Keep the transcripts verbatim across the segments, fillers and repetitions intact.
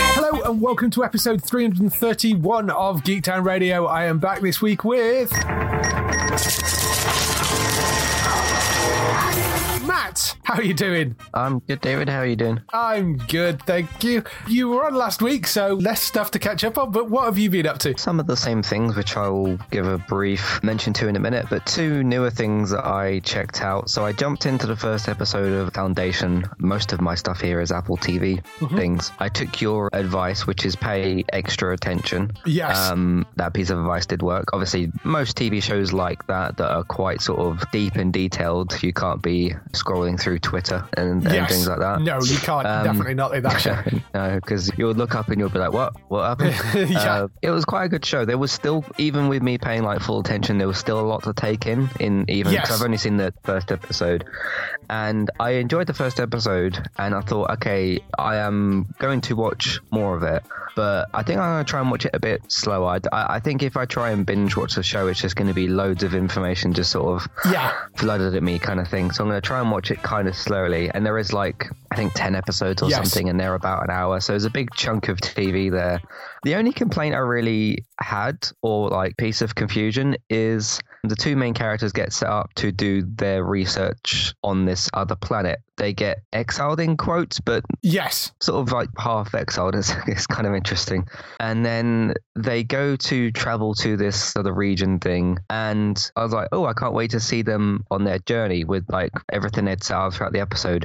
Hello and welcome to episode three thirty-one of Geek Town Radio. I am back this week with... Matt, how are you doing? I'm good, David. How are you doing? I'm good, thank you. You were on last week, so less stuff to catch up on, but what have you been up to? Some of the same things, which I will give a brief mention to in a minute, but two newer things that I checked out. So I jumped into the first episode of Foundation. Most of my stuff here is Apple T V mm-hmm. things. I took your advice, which is pay extra attention. Yes. Um, that piece of advice did work. Obviously, most T V shows like that, that are quite sort of deep and detailed, you can't be scrolling through Twitter and, yes. and things like that. No, you can't. Um, definitely not in that show. No, because you'll look up and you'll be like, what? What happened? yeah. uh, it was quite a good show. There was still, even with me paying like full attention, there was still a lot to take in, in even, because yes. I've only seen the first episode. And I enjoyed the first episode and I thought, okay, I am going to watch more of it. But I think I'm going to try and watch it a bit slower. I, I think if I try and binge watch the show, it's just going to be loads of information just sort of yeah. flooded at me kind of thing. So I'm going to try and watch it kind of slowly. And there is like, I think ten episodes or yes. something, and they're about an hour. So there's a big chunk of T V there. The only complaint I really had, or like piece of confusion, is the two main characters get set up to do their research on this other planet. They get exiled in quotes, but yes, sort of like half exiled. It's, it's kind of interesting. And then they go to travel to this other region thing. And I was like, oh, I can't wait to see them on their journey with like everything they'd set out throughout the episode.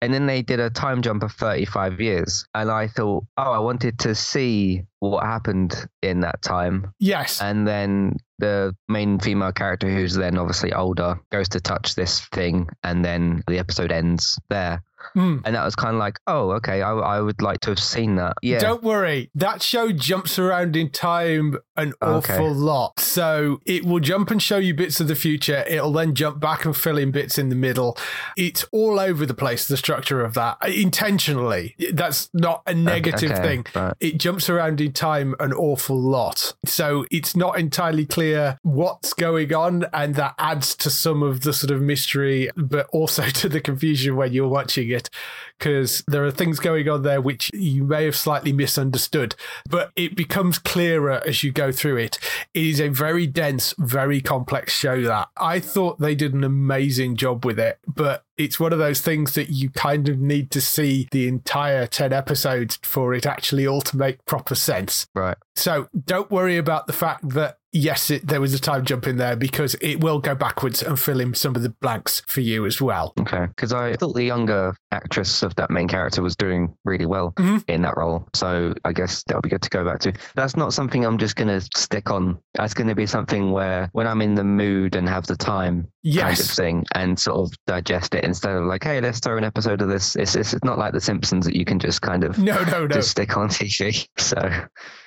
And then they did a time jump of thirty-five years. And I thought, oh, I wanted to see what happened in that time. Yes. And then the main female character, who's then obviously older, goes to touch this thing. And then the episode ends there. Mm. And that was kind of like, oh, okay, I, I would like to have seen that. Yeah. Don't worry. That show jumps around in time an okay. awful lot. So it will jump and show you bits of the future. It'll then jump back and fill in bits in the middle. It's all over the place, the structure of that, intentionally. That's not a negative okay, thing. But... it jumps around in time an awful lot. So it's not entirely clear what's going on. And that adds to some of the sort of mystery, but also to the confusion when you're watching it, because there are things going on there which you may have slightly misunderstood, but it becomes clearer as you go through it. It is a very dense, very complex show that I thought they did an amazing job with it, but it's one of those things that you kind of need to see the entire ten episodes for it actually all to make proper sense. Right. So don't worry about the fact that yes, it, there was a time jump in there, because it will go backwards and fill in some of the blanks for you as well. Okay, because I thought the younger actress of that main character was doing really well mm-hmm. in that role. So I guess that'll be good to go back to. That's not something I'm just going to stick on. That's going to be something where when I'm in the mood and have the time yes. kind of thing, and sort of digest it instead of like, hey, let's throw an episode of this. It's, it's not like The Simpsons that you can just kind of no, no, no. just stick on T V. So...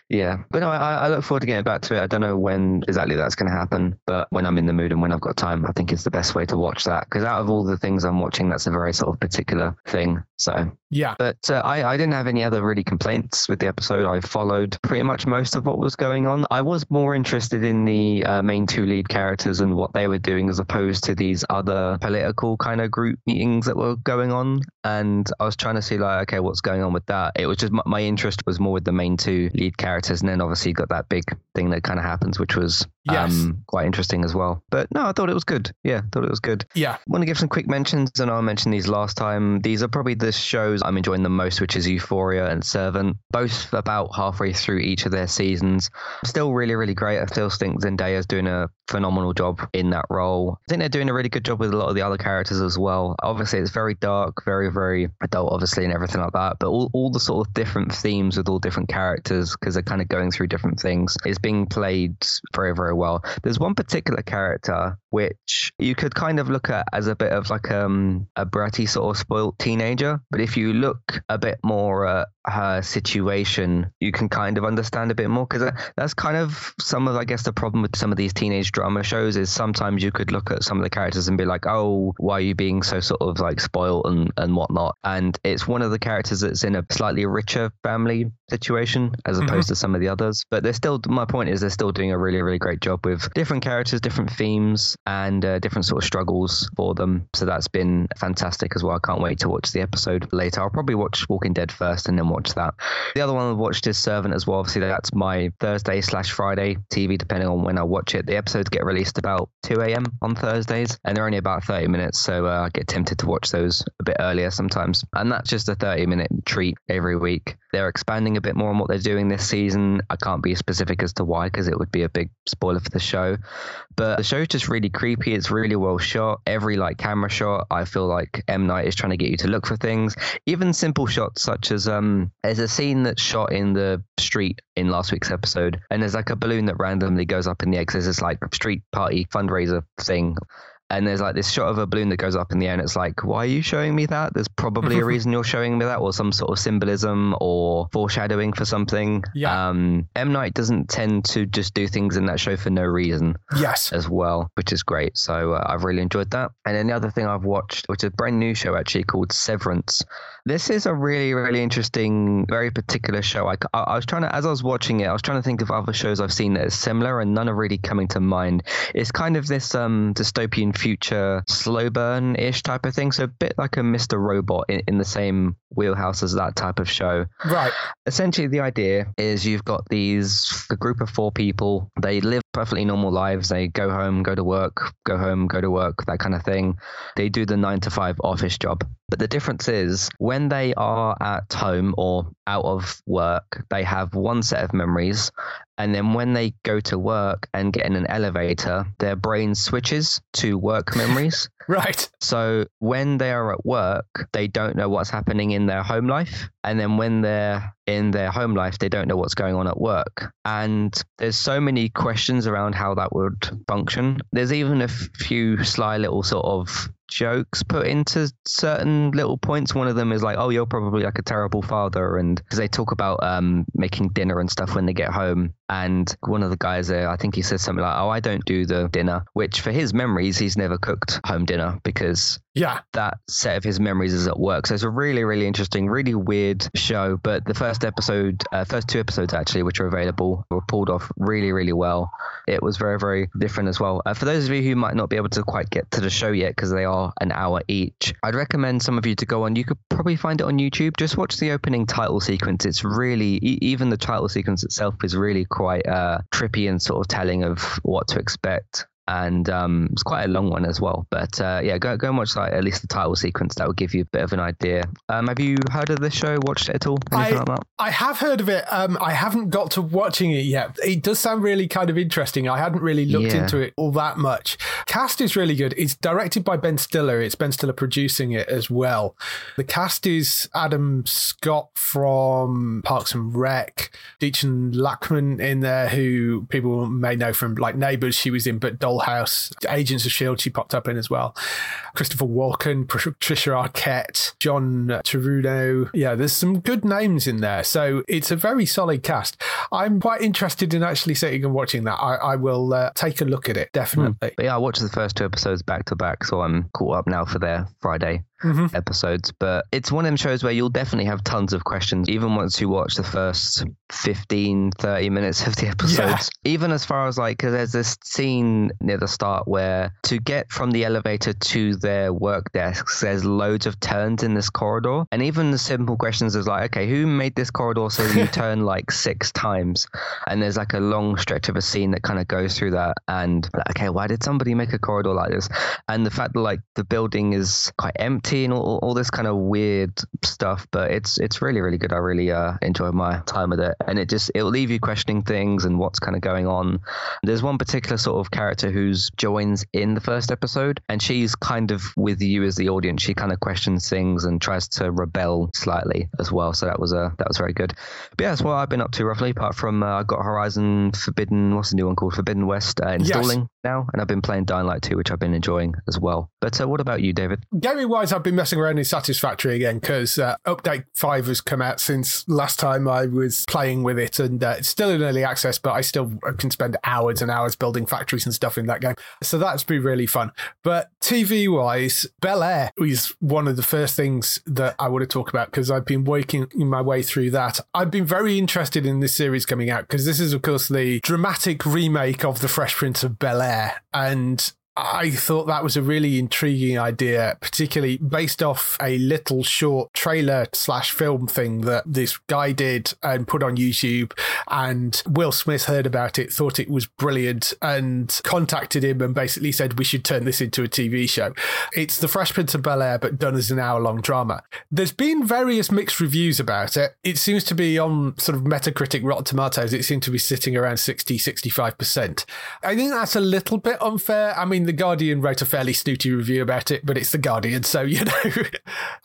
yeah, but no, I, I look forward to getting back to it. I don't know when exactly that's going to happen, but when I'm in the mood and when I've got time, I think it's the best way to watch that, because out of all the things I'm watching, that's a very sort of particular thing. So yeah, but uh, I, I didn't have any other really complaints with the episode. I followed pretty much most of what was going on. I was more interested in the uh, main two lead characters and what they were doing, as opposed to these other political kind of group meetings that were going on. And I was trying to see, like, okay, what's going on with that? It was just my, my interest was more with the main two lead characters. And then obviously you got that big thing that kind of happens, which was yes. um, quite interesting as well. But no, I thought it was good. Yeah, I thought it was good. Yeah. Want to give some quick mentions, and I mentioned these last time. These are probably the shows I'm enjoying the most, which is Euphoria and Servant, both about halfway through each of their seasons. Still really, really great. I still think Zendaya's doing a phenomenal job in that role. I think they're doing a really good job with a lot of the other characters as well. Obviously, it's very dark, very, very adult, obviously, and everything like that, but all, all the sort of different themes with all different characters, because they're kind of going through different things, is being played very, very well. There's one particular character which you could kind of look at as a bit of like um, a bratty sort of spoiled teenager, but if you look a bit more at her situation, you can kind of understand a bit more, because that's kind of some of, I guess, the problem with some of these teenage drama shows is sometimes you could look at some of the characters and be like, oh, why are you being so sort of like spoiled and, and whatnot? And it's one of the characters that's in a slightly richer family situation as opposed mm-hmm. to some of the others. But they're still, my point is, they're still doing a really, really great job with different characters, different themes, and uh, different sort of struggles for them. So that's been fantastic as well. I can't wait to watch the episode later. I'll probably watch Walking Dead first and then watch that. The other one I've watched is Servant as well. Obviously, that's my Thursday slash Friday T V, depending on when I watch it. The episodes get released about two a.m. on Thursdays, and they're only about thirty minutes, so uh, I get tempted to watch those a bit earlier sometimes. And that's just a thirty minute treat every week. They're expanding a bit more on what they're doing this season. I can't be specific as to why, because it would be a big spoiler for the show. But the show's just really creepy. It's really well shot. Every like camera shot, I feel like M. Night is trying to get you to look for things. Even simple shots such as um, there's a scene that's shot in the street in last week's episode, and there's like a balloon that randomly goes up in the air. There's this like street party fundraiser thing. And there's like this shot of a balloon that goes up in the air, and it's like, why are you showing me that? There's probably a reason you're showing me that, or some sort of symbolism or foreshadowing for something. Yeah. Um, M. Night doesn't tend to just do things in that show for no reason. Yes. As well, which is great. So uh, I've really enjoyed that. And then the other thing I've watched, which is a brand new show actually called Severance. This is a really, really interesting, very particular show. I, I, I was trying to, as I was watching it, I was trying to think of other shows I've seen that is similar, and none are really coming to mind. It's kind of this um, dystopian future slow burn ish type of thing, so a bit like a Mister Robot in, in the same wheelhouse as that type of show. Right. Essentially, the idea is you've got these a group of four people. They live perfectly normal lives. They go home, go to work, go home, go to work, that kind of thing. They do the nine to five office job. But the difference is when they are at home or out of work, they have one set of memories. And then when they go to work and get in an elevator, their brain switches to work memories. Right. So when they are at work, they don't know what's happening in their home life. And then when they're in their home life, they don't know what's going on at work. And there's so many questions around how that would function. There's even a few sly little sort of jokes put into certain little points. One of them is like, oh, you're probably like a terrible father. And because they talk about um, making dinner and stuff when they get home. And one of the guys there, I think he says something like, oh, I don't do the dinner, which for his memories, he's never cooked home dinner because yeah, that set of his memories is at work. So it's a really, really interesting, really weird show. But the first episode, uh, first two episodes, actually, which are available, were pulled off really, really well. It was very, very different as well. Uh, for those of you who might not be able to quite get to the show yet because they are an hour each, I'd recommend some of you to go on. You could probably find it on YouTube. Just watch the opening title sequence. It's really, e- even the title sequence itself is really quite uh, trippy and sort of telling of what to expect. And um, it's quite a long one as well. But uh, yeah, go go and watch like, at least the title sequence. That will give you a bit of an idea. Um, have you heard of this show? Watched it at all? I, like that? I have heard of it. Um, I haven't got to watching it yet. It does sound really kind of interesting. I hadn't really looked yeah. into it all that much. Cast is really good. It's directed by Ben Stiller. It's Ben Stiller producing it as well. The cast is Adam Scott from Parks and Rec. Deitchen Lackman in there, who people may know from like Neighbours. She was in But Doll House, Agents of S H I E L D, she popped up in as well. Christopher Walken, Patricia Arquette, John Turturro. Yeah, there's some good names in there. So it's a very solid cast. I'm quite interested in actually sitting and watching that. I, I will uh, take a look at it, definitely. Mm. But yeah, I watched the first two episodes back to back, so I'm caught up now for their Friday mm-hmm. episodes. But it's one of them shows where you'll definitely have tons of questions, even once you watch the first fifteen, thirty minutes of the episodes. Yeah. Even as far as like, because there's this scene near the start where to get from the elevator to their work desks, there's loads of turns in this corridor. And even the simple questions is like, okay, who made this corridor so you turn like six times? And there's like a long stretch of a scene that kind of goes through that. And like, okay, why did somebody make a corridor like this? And the fact that like the building is quite empty and all, all this kind of weird stuff, but it's it's really, really good. I really uh, enjoyed my time with it. And it just, it'll leave you questioning things and what's kind of going on. There's one particular sort of character who's joins in the first episode, and she's kind of with you as the audience. She kind of questions things and tries to rebel slightly as well. So that was a, that was very good. But yeah, that's what I've been up to roughly, apart from uh, I got Horizon Forbidden, what's the new one called? Forbidden West uh, installing yes. now. And I've been playing Dying Light two, which I've been enjoying as well. But uh, what about you, David? Gaming wise, I've been messing around in Satisfactory again, because uh, Update five has come out since last time I was playing with it, and uh, it's still in early access, but I still can spend hours and hours building factories and stuff in that game. So that's been really fun. But T V wise, Bel-Air is one of the first things that I want to talk about, because I've been working my way through that. I've been very interested in this series coming out, because this is of course the dramatic remake of The Fresh Prince of Bel-Air, and I thought that was a really intriguing idea, particularly based off a little short trailer slash film thing that this guy did and put on YouTube, and Will Smith heard about it, thought it was brilliant, and contacted him and basically said, we should turn this into a T V show. It's The Fresh Prince of Bel-Air, but done as an hour-long drama. There's been various mixed reviews about it. It seems to be on sort of Metacritic, Rotten Tomatoes, it seems to be sitting around sixty, sixty-five percent. I think that's a little bit unfair. I mean, The Guardian wrote a fairly snooty review about it, but it's The Guardian, so, you know,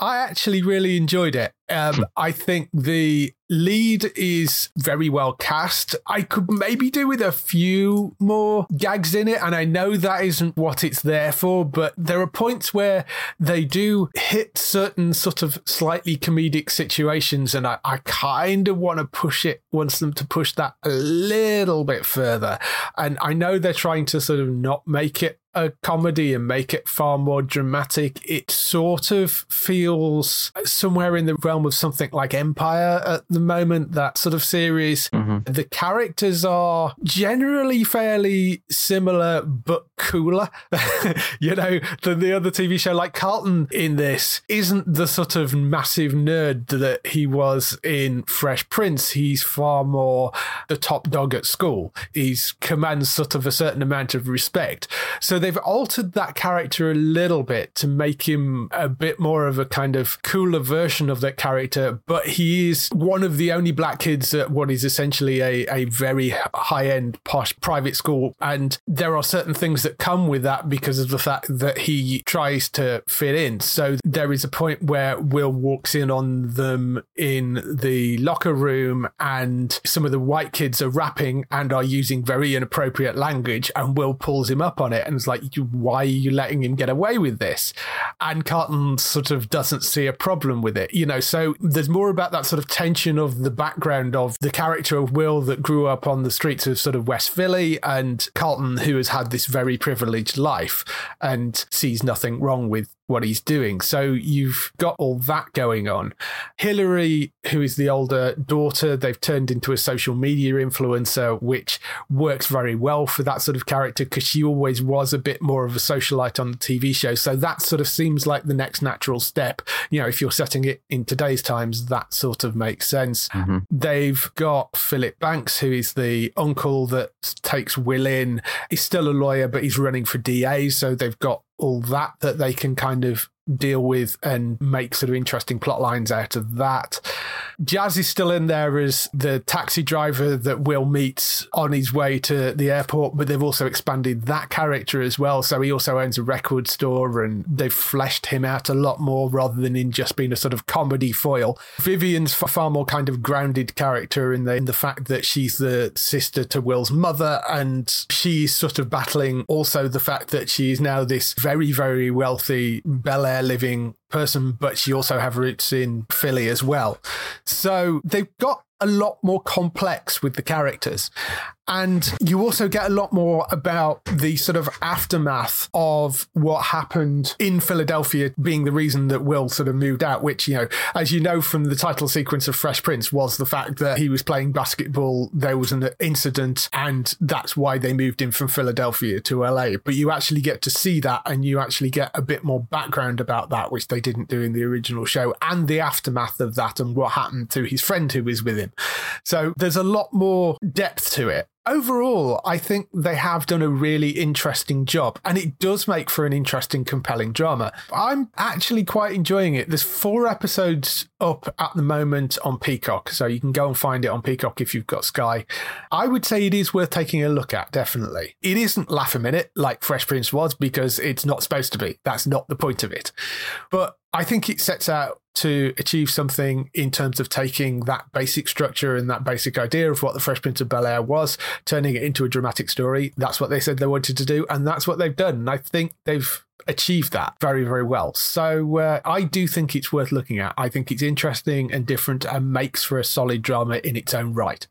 I actually really enjoyed it. Um, I think the lead is very well cast. I could maybe do with a few more gags in it, and I know that isn't what it's there for, but there are points where they do hit certain sort of slightly comedic situations, and I, I kind of want to push it, wants them to push that a little bit further. And I know they're trying to sort of not make it a comedy and make it far more dramatic. It sort of feels somewhere in the realm of something like Empire at the moment, that sort of series. Mm-hmm. The characters are generally fairly similar, but cooler, you know, than the other T V show. Like Carlton in this isn't the sort of massive nerd that he was in Fresh Prince. He's far more the top dog at school. He commands sort of a certain amount of respect. So they've altered that character a little bit to make him a bit more of a kind of cooler version of that character, but he is one of the only black kids at what is essentially a, a very high-end posh private school, and there are certain things that come with that because of the fact that he tries to fit in. So there is a point where Will walks in on them in the locker room, and some of the white kids are rapping and are using very inappropriate language, and Will pulls him up on it and is like, why are you letting him get away with this? And Carlton sort of doesn't see a problem with it, you know. So there's more about that sort of tension of the background of the character of Will that grew up on the streets of sort of West Philly, and Carlton, who has had this very privileged life and sees nothing wrong with what he's doing. So you've got all that going on. Hillary, who is the older daughter, they've turned into a social media influencer, which works very well for that sort of character, because she always was a bit more of a socialite on the T V show. So that sort of seems like the next natural step. You know, if you're setting it in today's times, that sort of makes sense. Mm-hmm. They've got Philip Banks, who is the uncle that takes Will in. He's still a lawyer, but he's running for D A. So they've got all that that they can kind of deal with and make sort of interesting plot lines out of that. Jazz is still in there as the taxi driver that Will meets on his way to the airport, but they've also expanded that character as well. So he also owns a record store, and they've fleshed him out a lot more rather than in just being a sort of comedy foil. Vivian's far more kind of grounded character in the, in the fact that she's the sister to Will's mother, and she's sort of battling also the fact that she is now this very, very wealthy Bel-Air living person, but she also have roots in Philly as well. So they've got a lot more complex with the characters. And you also get a lot more about the sort of aftermath of what happened in Philadelphia being the reason that Will sort of moved out, which, you know, as you know from the title sequence of Fresh Prince, was the fact that he was playing basketball, there was an incident, and that's why they moved him from Philadelphia to L A. But you actually get to see that, and you actually get a bit more background about that, which they didn't do in the original show, and the aftermath of that and what happened to his friend who was with him. So there's a lot more depth to it. Overall, I think they have done a really interesting job, and it does make for an interesting, compelling drama. I'm actually quite enjoying it. There's four episodes up at the moment on Peacock, so you can go and find it on Peacock if you've got Sky. I would say it is worth taking a look at, definitely. It isn't laugh a minute like Fresh Prince was, because it's not supposed to be. That's not the point of it. But I think it sets out to achieve something in terms of taking that basic structure and that basic idea of what the Fresh Prince of Bel-Air was, turning it into a dramatic story. That's what they said they wanted to do, and that's what they've done. And I think they've achieved that very, very well. So uh, I do think it's worth looking at. I think it's interesting and different and makes for a solid drama in its own right.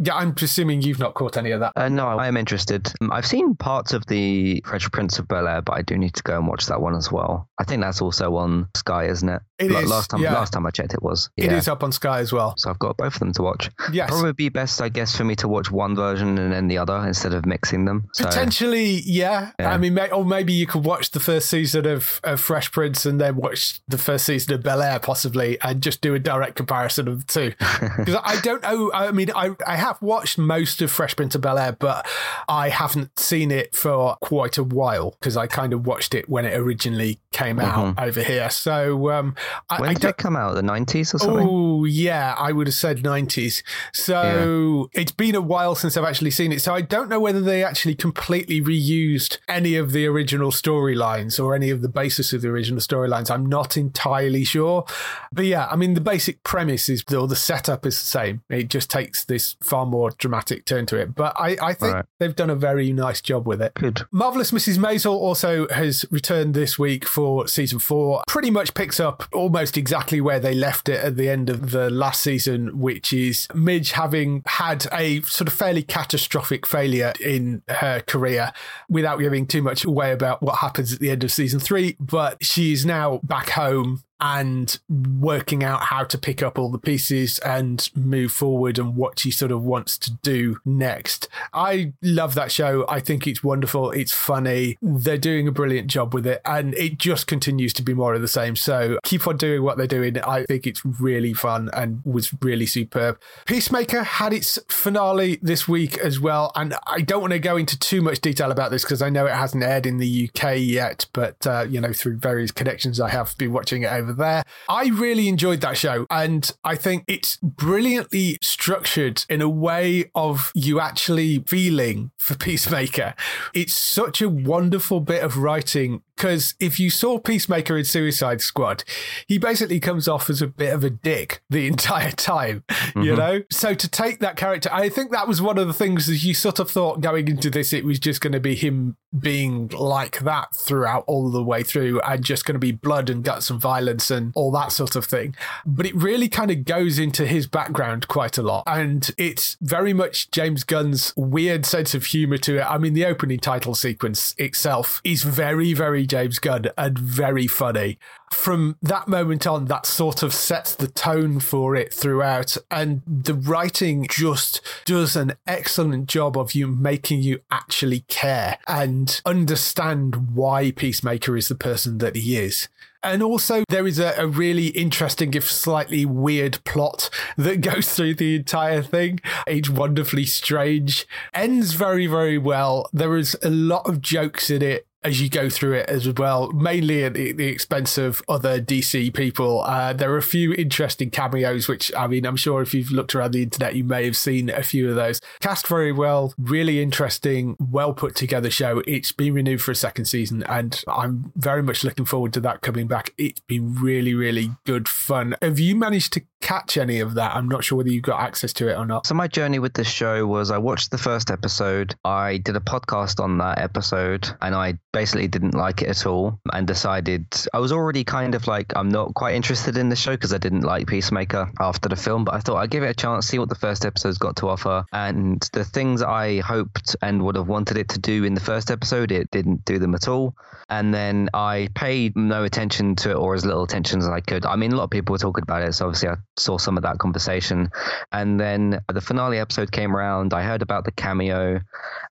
Yeah, I'm presuming you've not caught any of that. Uh, no, I am interested. Um, I've seen parts of the Fresh Prince of Bel-Air, but I do need to go and watch that one as well. I think that's also on Sky, isn't it? It L- is. Last time, yeah. last time I checked, it was. Yeah. It is up on Sky as well. So I've got both of them to watch. Yes. Probably be best, I guess, for me to watch one version and then the other instead of mixing them. So, potentially, yeah. yeah. I mean, may- or maybe you could watch the the first season of, of Fresh Prince and then watch the first season of Bel-Air possibly and just do a direct comparison of the two. Because I don't know, I mean, I, I have watched most of Fresh Prince of Bel-Air, but I haven't seen it for quite a while because I kind of watched it when it originally came mm-hmm. out over here. So um, I, when did I it come out? The nineties or something? Oh, yeah, I would have said nineties. So yeah. It's been a while since I've actually seen it. So I don't know whether they actually completely reused any of the original storyline or any of the basis of the original storylines. I'm not entirely sure. But yeah, I mean, the basic premise is, or the setup is the same. It just takes this far more dramatic turn to it. But I, I think right. they've done a very nice job with it. Good. Marvelous Missus Maisel also has returned this week for season four. Pretty much picks up almost exactly where they left it at the end of the last season, which is Midge having had a sort of fairly catastrophic failure in her career, without giving too much away about what happens at the end of season three, but she is now back home and working out how to pick up all the pieces and move forward and what she sort of wants to do next. I love that show. I think it's wonderful. It's funny. They're doing a brilliant job with it, and it just continues to be more of the same. So keep on doing what they're doing. I think it's really fun and was really superb. Peacemaker had its finale this week as well, and I don't want to go into too much detail about this because I know it hasn't aired in the U K yet, but uh, you know, through various connections I have been watching it over there. I really enjoyed that show, and I think it's brilliantly structured in a way of you actually feeling for Peacemaker. It's such a wonderful bit of writing, because if you saw Peacemaker in Suicide Squad, he basically comes off as a bit of a dick the entire time, mm-hmm. you know? So to take that character, I think that was one of the things that you sort of thought going into this, it was just going to be him being like that throughout, all the way through, and just going to be blood and guts and violence and all that sort of thing. But it really kind of goes into his background quite a lot, and it's very much James Gunn's weird sense of humour to it. I mean, the opening title sequence itself is very, very James Gunn and very funny. From that moment on, that sort of sets the tone for it throughout, and the writing just does an excellent job of you making you actually care and understand why Peacemaker is the person that he is. And also there is a, a really interesting, if slightly weird, plot that goes through the entire thing. It's wonderfully strange, ends very, very well. There is a lot of jokes in it as you go through it as well, mainly at the expense of other D C people. Uh, there are a few interesting cameos, which, I mean, I'm sure if you've looked around the internet, you may have seen a few of those. Cast very well, really interesting, well put together show. It's been renewed for a second season, and I'm very much looking forward to that coming back. It's been really, really good fun. Have you managed to catch any of that? I'm not sure whether you got access to it or not. So my journey with this show was I watched the first episode. I did a podcast on that episode, and I basically didn't like it at all and decided I was already kind of like, I'm not quite interested in the show because I didn't like Peacemaker after the film, but I thought I'd give it a chance, see what the first episode's got to offer. And the things I hoped and would have wanted it to do in the first episode, it didn't do them at all. And then I paid no attention to it, or as little attention as I could. I mean, a lot of people were talking about it, so obviously I saw some of that conversation. And then the finale episode came around, I heard about the cameo,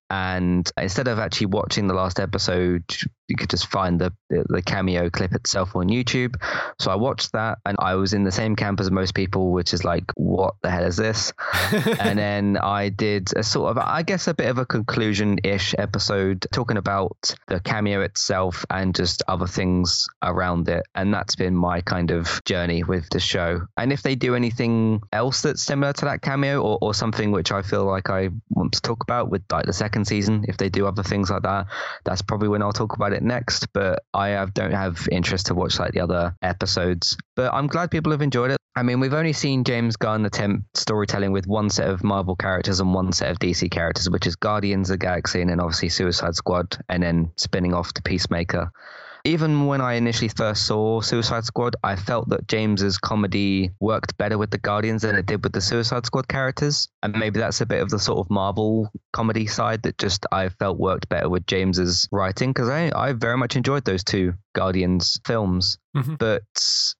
and instead of actually watching the last episode, you could just find the the cameo clip itself on YouTube. So I watched that, and I was in the same camp as most people, which is like, what the hell is this? And then I did a sort of, I guess, a bit of a conclusion-ish episode talking about the cameo itself and just other things around it. And that's been my kind of journey with the show. And if they do anything else that's similar to that cameo, or, or something which I feel like I want to talk about with like the second season, if they do other things like that, that's probably when I'll talk about it next. But I have, don't have interest to watch like the other episodes, but I'm glad people have enjoyed it. I mean, we've only seen James Gunn attempt storytelling with one set of Marvel characters and one set of D C characters, which is Guardians of the Galaxy and then obviously Suicide Squad, and then spinning off to Peacemaker. Even when I initially first saw Suicide Squad, I felt that James's comedy worked better with the Guardians than it did with the Suicide Squad characters. And maybe that's a bit of the sort of Marvel comedy side that just I felt worked better with James's writing, because I, I very much enjoyed those two Guardians films. Mm-hmm. But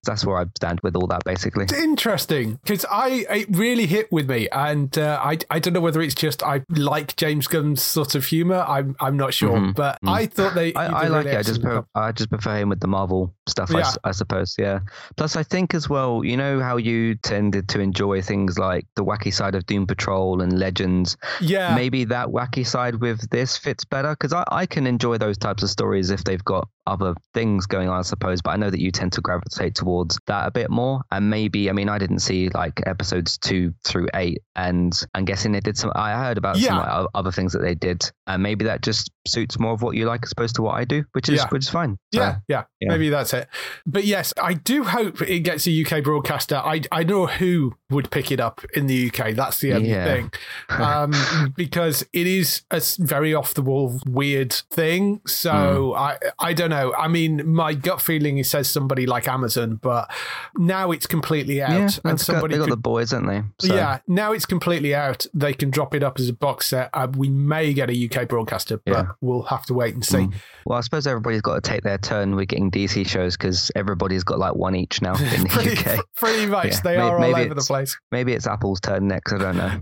that's where I stand with all that, basically. It's interesting, because I it really hit with me, and uh, I I don't know whether it's just I like James Gunn's sort of humour. I'm I'm not sure, mm-hmm. but mm-hmm. I thought they. I, I like really it. I just prefer, I just prefer him with the Marvel stuff. Yeah. I, I suppose. Yeah. Plus, I think as well, you know how you tended to enjoy things like the wacky side of Doom Patrol and Legends. Yeah. Maybe that wacky side with this fits better, because I I can enjoy those types of stories if they've got other things going on, I suppose. But I know that you. You tend to gravitate towards that a bit more, and maybe I mean I didn't see like episodes two through eight, and I'm guessing they did some. I heard about yeah. some like, other things that they did, and maybe that just suits more of what you like as opposed to what I do, which is yeah. which is fine. So, yeah, yeah, yeah, maybe that's it. But yes, I do hope it gets a U K broadcaster. I I know who would pick it up in the U K. That's the only yeah. thing, um, because it is a very off the wall weird thing. So mm. I I don't know. I mean, my gut feeling is says. Somebody like Amazon, but now it's completely out. Yeah, and somebody got, they got could, the boys, haven't they? So. Yeah, now it's completely out. They can drop it up as a box set. Uh, we may get a U K broadcaster, but yeah. we'll have to wait and see. Mm. Well, I suppose everybody's got to take their turn with getting D C shows, because everybody's got like one each now in the pretty, U K. Pretty much, yeah. they maybe, are all over the place. Maybe it's Apple's turn next. I don't know.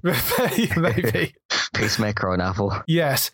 Maybe Peacemaker on Apple. Yes.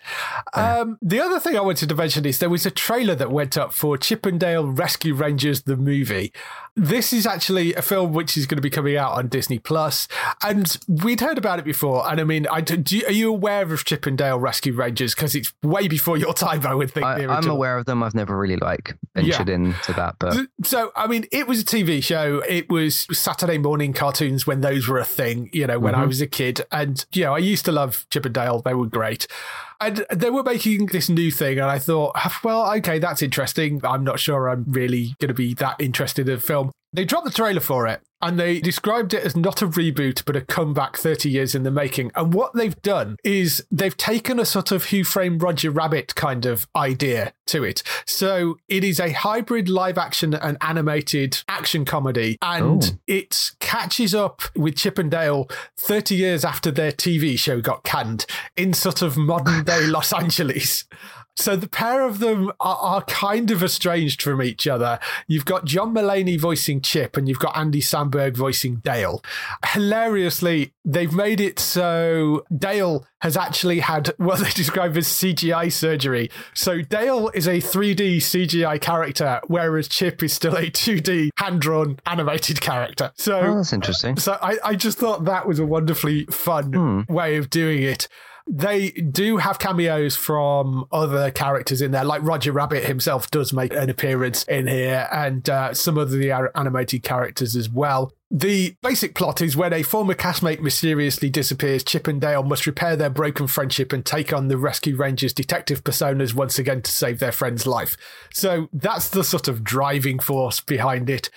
Yeah. Um, the other thing I wanted to mention is there was a trailer that went up for Chip and Dale Rescue Rangers. The movie. This is actually a film which is going to be coming out on Disney Plus, and we'd heard about it before. And I mean, I do, do you, are you aware of Chip and Dale Rescue Rangers? Because it's way before your time, I would think. I, I'm aware of them. I've never really like ventured yeah. into that, but so I mean, it was a T V show. It was Saturday morning cartoons when those were a thing. You know, when mm-hmm. I was a kid, and you know, I used to love Chip and Dale. They were great. And they were making this new thing, and I thought, well, okay, that's interesting. I'm not sure I'm really going to be that interested in the film. They dropped the trailer for it, and they described it as not a reboot, but a comeback thirty years in the making. And what they've done is they've taken a sort of Who Framed Roger Rabbit kind of idea to it. So it is a hybrid live action and animated action comedy, and Ooh. It catches up with Chip and Dale thirty years after their T V show got canned in sort of modern day Los Angeles. So the pair of them are, are kind of estranged from each other. You've got John Mulaney voicing Chip, and you've got Andy Samberg voicing Dale. Hilariously, they've made it so Dale has actually had what they describe as C G I surgery. So Dale is a three D C G I character, whereas Chip is still a two D hand-drawn animated character. So oh, that's interesting. So I, I just thought that was a wonderfully fun hmm. way of doing it. They do have cameos from other characters in there, like Roger Rabbit himself does make an appearance in here, and uh, some of the animated characters as well. The basic plot is when a former castmate mysteriously disappears, Chip and Dale must repair their broken friendship and take on the Rescue Rangers' detective personas once again to save their friend's life. So that's the sort of driving force behind it.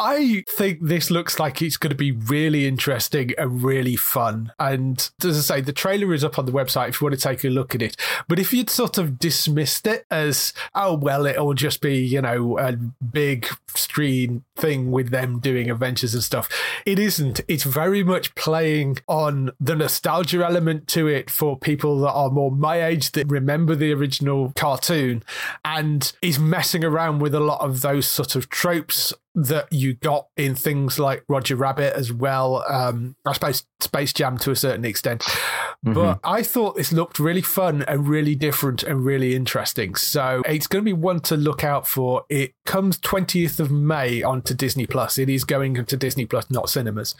I think this looks like it's going to be really interesting and really fun. And as I say, the trailer is up on the website if you want to take a look at it. But if you'd sort of dismissed it as, oh, well, it'll just be, you know, a big screen thing with them doing adventures and stuff, it isn't. It's very much playing on the nostalgia element to it for people that are more my age that remember the original cartoon, and is messing around with a lot of those sort of tropes that you got in things like Roger Rabbit as well. Um, I suppose Space Jam to a certain extent. Mm-hmm. But I thought this looked really fun and really different and really interesting. So it's going to be one to look out for. It comes twentieth of May onto Disney Plus. It is going to Disney Plus, not cinemas.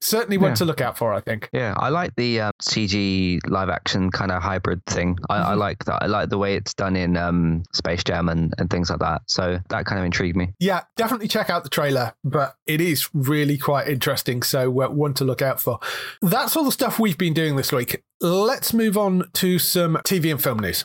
Certainly one yeah. to look out for, I think. Yeah, I like the um, C G live action kind of hybrid thing. I, mm-hmm. I like that. I like the way it's done in um, Space Jam and, and things like that. So that kind of intrigued me. Yeah, definitely check out the trailer, but it is really quite interesting, so uh, one to look out for. That's all the stuff we've been doing this week. Let's move on to some T V and film news.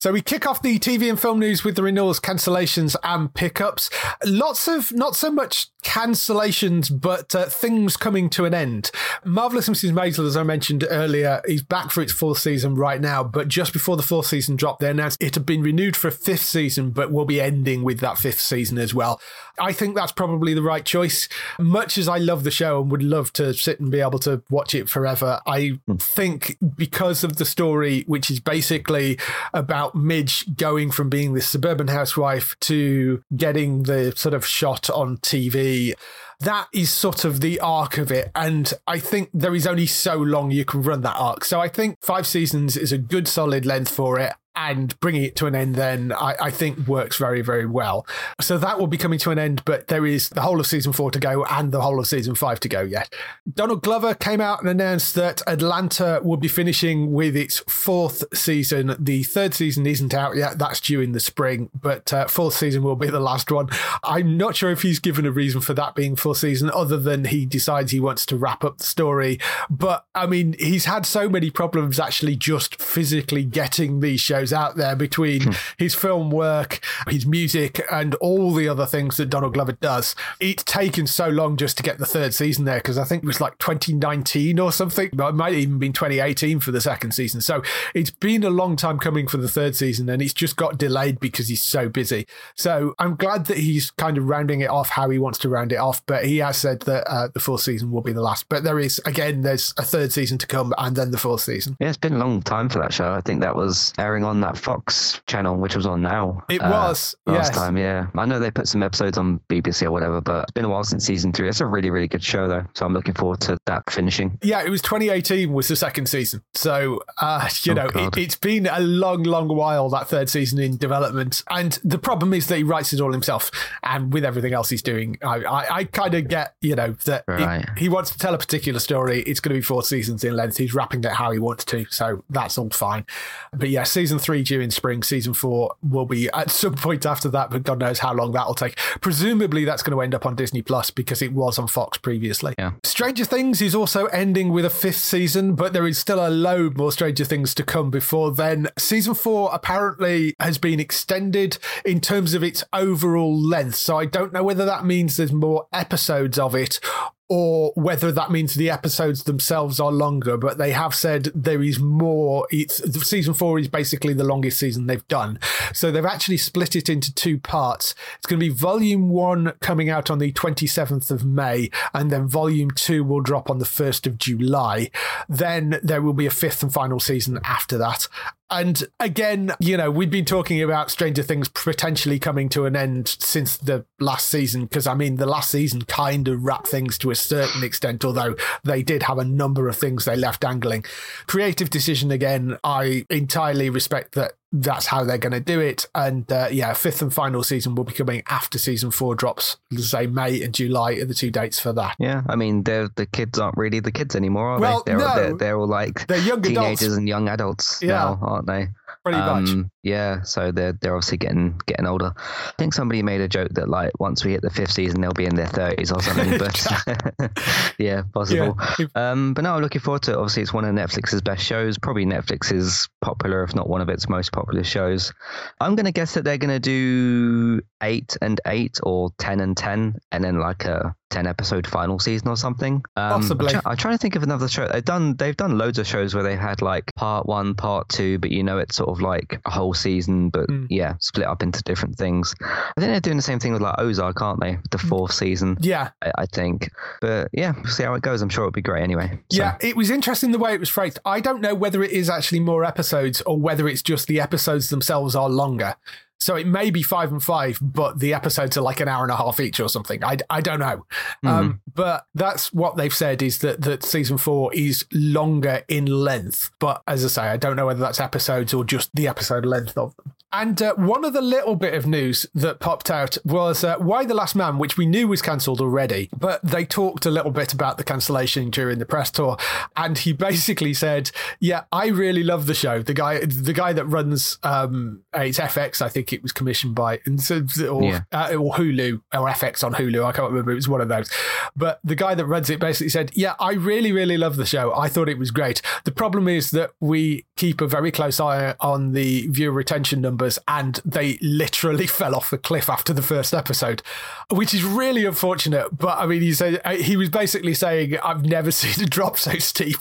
So we kick off the T V and film news with the renewals, cancellations and pickups. Lots of, not so much cancellations, but uh, things coming to an end. Marvelous Missus Maisel, as I mentioned earlier, is back for its fourth season right now. But just before the fourth season dropped, they announced it had been renewed for a fifth season, but will be ending with that fifth season as well. I think that's probably the right choice. Much as I love the show and would love to sit and be able to watch it forever, I think because of the story, which is basically about Midge going from being this suburban housewife to getting the sort of shot on T V, that is sort of the arc of it. And I think there is only so long you can run that arc. So I think five seasons is a good solid length for it. And bringing it to an end then, I, I think, works very, very well. So that will be coming to an end, but there is the whole of season four to go and the whole of season five to go yet. Donald Glover came out and announced that Atlanta will be finishing with its fourth season. The third season isn't out yet. That's due in the spring, but uh, fourth season will be the last one. I'm not sure if he's given a reason for that being fourth season, other than he decides he wants to wrap up the story. But, I mean, he's had so many problems actually just physically getting these shows out there between his film work, his music, and all the other things that Donald Glover does. It's taken so long just to get the third season there, because I think it was like twenty nineteen or something. It might have even been twenty eighteen for the second season. So it's been a long time coming for the third season, and it's just got delayed because he's so busy. So I'm glad that he's kind of rounding it off how he wants to round it off, but he has said that uh, the fourth season will be the last. But there is, again, there's a third season to come and then the fourth season. Yeah, it's been a long time for that show. I think that was airing on on that Fox channel, which was on now. It uh, was last yes. time, yeah. I know they put some episodes on B B C or whatever, but it's been a while since season three. It's a really, really good show, though. So I'm looking forward to that finishing. Yeah, it was twenty eighteen was the second season. So, uh, you oh, know, it, it's been a long, long while, that third season in development. And the problem is that he writes it all himself. And with everything else he's doing, I, I, I kind of get, you know, that right. he, he wants to tell a particular story. It's going to be four seasons in length. He's wrapping it how he wants to. So that's all fine. But yeah, season three due in spring. Season four will be at some point after that, but God knows how long that'll take. Presumably that's going to end up on Disney Plus because it was on Fox previously. Yeah. Stranger Things is also ending with a fifth season, but there is still a load more Stranger Things to come before then. Season four apparently has been extended in terms of its overall length, so I don't know whether that means there's more episodes of it or whether that means the episodes themselves are longer, but they have said there is more. It's, season four is basically the longest season they've done. So they've actually split it into two parts. It's going to be volume one coming out on the twenty-seventh of May, and then volume two will drop on the first of July. Then there will be a fifth and final season after that. And again, you know, we've been talking about Stranger Things potentially coming to an end since the last season, because, I mean, the last season kind of wrapped things to a certain extent, although they did have a number of things they left dangling. Creative decision again. I entirely respect that that's how they're going to do it. And uh, yeah, fifth and final season will be coming after season four drops. Say May and July are the two dates for that. Yeah, I mean, the kids aren't really the kids anymore, are well, they? They're, no, they're, they're all like they're young teenagers adults. and young adults yeah. now, aren't they? Pretty um, much. Yeah, so they're they're obviously getting getting older. I think somebody made a joke that like once we hit the fifth season, they'll be in their thirties or something. But yeah, possible. Yeah. Um, but no, I'm looking forward to it. Obviously, it's one of Netflix's best shows. Probably Netflix's popular, if not one of its most popular shows. I'm going to guess that they're going to do eight and eight or ten and ten, and then like a ten episode final season or something. Um, Possibly. I'm, try- I'm trying to think of another show. They've done they've done loads of shows where they've had like part one, part two, but you know it's sort of like a whole season, but mm. yeah, split up into different things. I think they're doing the same thing with like Ozark, aren't they? The fourth season. Yeah, I, I think. But yeah, we'll see how it goes. I'm sure it'll be great anyway. So. Yeah, it was interesting the way it was phrased. I don't know whether it is actually more episodes or whether it's just the episodes themselves are longer. So it may be five and five, but the episodes are like an hour and a half each or something. I, I don't know. Mm-hmm. Um, but that's what they've said is that, that season four is longer in length. But as I say, I don't know whether that's episodes or just the episode length of them. And uh, one other little bit of news that popped out was uh, Why the Last Man, which we knew was cancelled already, but they talked a little bit about the cancellation during the press tour. And he basically said, yeah, I really love the show. The guy the guy that runs, um, it's F X, I think it was commissioned by, or, yeah. uh, or Hulu, or F X on Hulu, I can't remember, it was one of those. But the guy that runs it basically said, yeah, I really, really love the show. I thought it was great. The problem is that we keep a very close eye on the viewer retention number, and they literally fell off a cliff after the first episode, which is really unfortunate. But I mean, he said he was basically saying, I've never seen a drop so steep.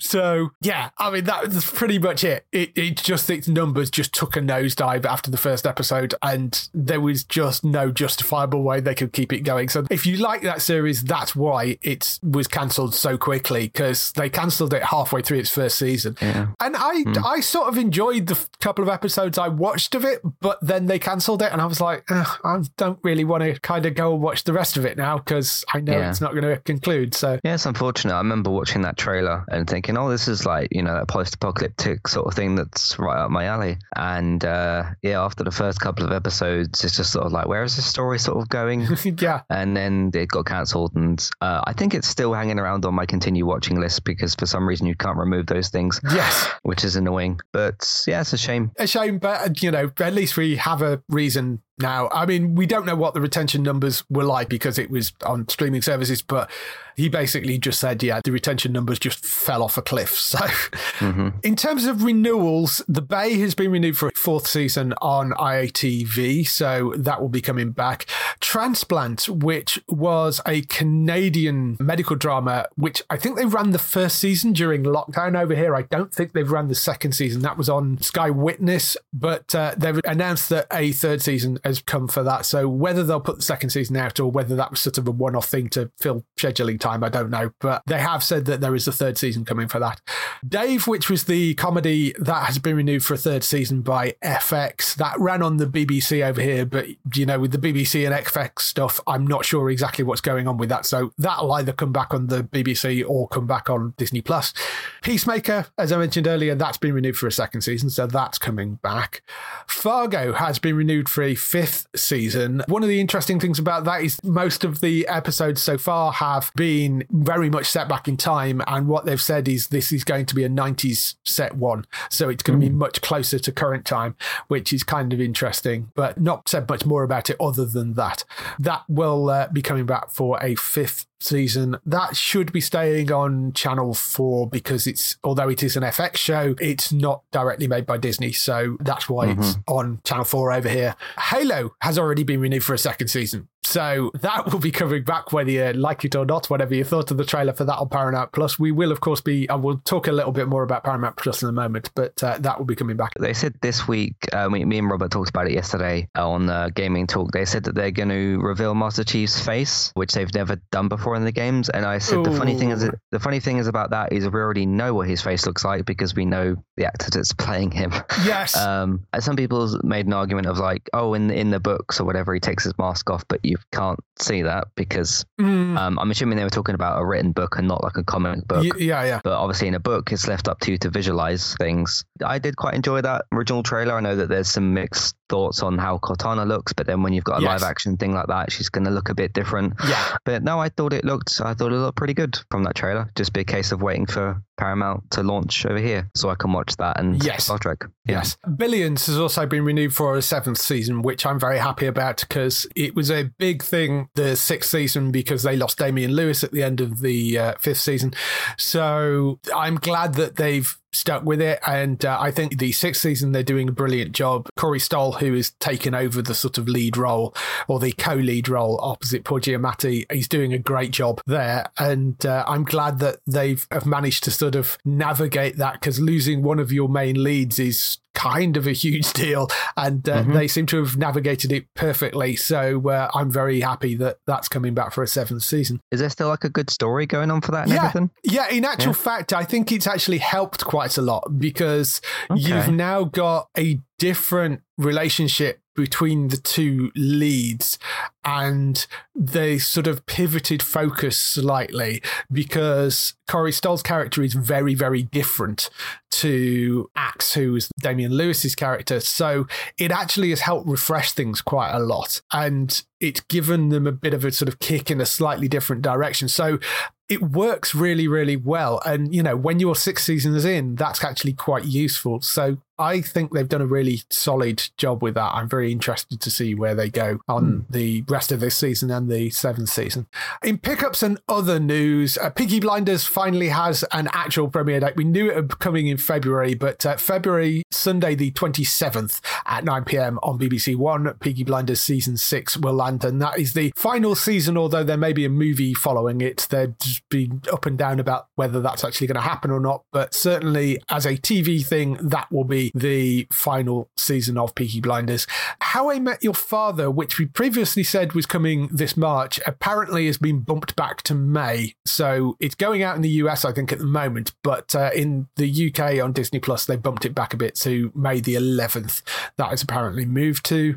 So yeah, I mean, that's pretty much it. It, it just, its numbers just took a nosedive after the first episode, and there was just no justifiable way they could keep it going. So if you like that series, that's why it was cancelled so quickly, because they cancelled it halfway through its first season. Yeah. And I, mm. I sort of enjoyed the couple of episodes I watched. watched of it, but then they cancelled it and I was like, I don't really want to kind of go and watch the rest of it now, because I know yeah. it's not going to conclude. So yeah, it's unfortunate. I remember watching that trailer and thinking, oh, this is like, you know, that post-apocalyptic sort of thing that's right up my alley. And uh, yeah, after the first couple of episodes, it's just sort of like, where is this story sort of going? yeah. And then it got cancelled, and uh, I think it's still hanging around on my continue watching list, because for some reason you can't remove those things. Yes. Which is annoying. But yeah, it's a shame. A shame, but you know, at least we have a reason now. I mean, we don't know what the retention numbers were like because it was on streaming services, but he basically just said, yeah, the retention numbers just fell off a cliff. So mm-hmm. in terms of renewals, The Bay has been renewed for a fourth season on I A T V, so that will be coming back. Transplant, which was a Canadian medical drama, which I think they ran the first season during lockdown over here. I don't think they've ran the second season. That was on Sky Witness, but uh, they've announced that a third season has come for that. So whether they'll put the second season out or whether that was sort of a one-off thing to fill scheduling time, I don't know. But they have said that there is a third season coming for that. Dave, which was the comedy that has been renewed for a third season by F X, that ran on the B B C over here. But, you know, with the B B C and F X stuff, I'm not sure exactly what's going on with that. So that'll either come back on the B B C or come back on Disney Plus. Peacemaker, as I mentioned earlier, that's been renewed for a second season. So that's coming back. Fargo has been renewed for a fifth season. One of the interesting things about that is most of the episodes so far have been very much set back in time, and what they've said is this is going to be a nineties set one, so it's going to be much closer to current time, which is kind of interesting, but not said much more about it other than that. That will uh, be coming back for a fifth season. That should be staying on Channel four because it's, although it is an F X show, it's not directly made by Disney, so that's why mm-hmm. it's on Channel four over here. Halo has already been renewed for a second season. So that will be coming back, whether you like it or not, whatever you thought of the trailer for that on Paramount Plus. We will, of course, be, and we'll talk a little bit more about Paramount Plus in a moment, but uh, that will be coming back. They said this week, uh, me, me and Robert talked about it yesterday on uh, Gaming Talk, they said that they're going to reveal Master Chief's face, which they've never done before in the games. And I said, Ooh. the funny thing is the funny thing is about that is we already know what his face looks like because we know the actor that's playing him. Yes. um, and some people made an argument of like, oh, in, in the books or whatever, he takes his mask off, but you can't see that because mm. um, I'm assuming they were talking about a written book and not like a comic book. Y- yeah, yeah. But obviously in a book, it's left up to you to visualize things. I did quite enjoy that original trailer. I know that there's some mixed thoughts on how Cortana looks, but then when you've got a yes. live action thing like that, she's going to look a bit different. Yeah. But no, I thought it looked, I thought it looked pretty good from that trailer. Just be a case of waiting for Paramount to launch over here so I can watch that and yes. Star Trek. Yeah. Yes. Billions has also been renewed for a seventh season, which I'm very happy about because it was a big thing the sixth season because they lost Damian Lewis at the end of the uh, fifth season. So I'm glad that they've stuck with it, and uh, I think the sixth season they're doing a brilliant job. Corey Stoll, who is taken over the sort of lead role or the co-lead role opposite Paul Giamatti, he's doing a great job there, and uh, I'm glad that they've have managed to sort of navigate that, because losing one of your main leads is kind of a huge deal, and uh, mm-hmm. they seem to have navigated it perfectly. So uh, I'm very happy that that's coming back for a seventh season. Is there still like a good story going on for that and yeah. everything? Yeah, in actual yeah. fact, I think it's actually helped quite a lot because okay. you've now got a different relationship between the two leads, and they sort of pivoted focus slightly because Corey Stoll's character is very, very different to Axe, who is Damian Lewis's character. So it actually has helped refresh things quite a lot, and it's given them a bit of a sort of kick in a slightly different direction. So it works really, really well. And, you know, when your sixth season is in, that's actually quite useful. So I think they've done a really solid job with that. I'm very interested to see where they go on mm. the rest of this season and the seventh season. In pickups and other news, uh, Peaky Blinders finally has an actual premiere date. We knew it would be coming in February, but uh, February, Sunday the twenty-seventh at nine p.m. on B B C One, Peaky Blinders season six will land, and that is the final season, although there may be a movie following it. There'd be up and down about whether that's actually going to happen or not, but certainly as a T V thing, that will be the final season of Peaky Blinders. How I Met Your Father, which we previously said was coming this March, apparently has been bumped back to May. So it's going out in the U S, I think, at the moment, but uh, in the U K on Disney Plus, they bumped it back a bit to May the eleventh. That is apparently moved to.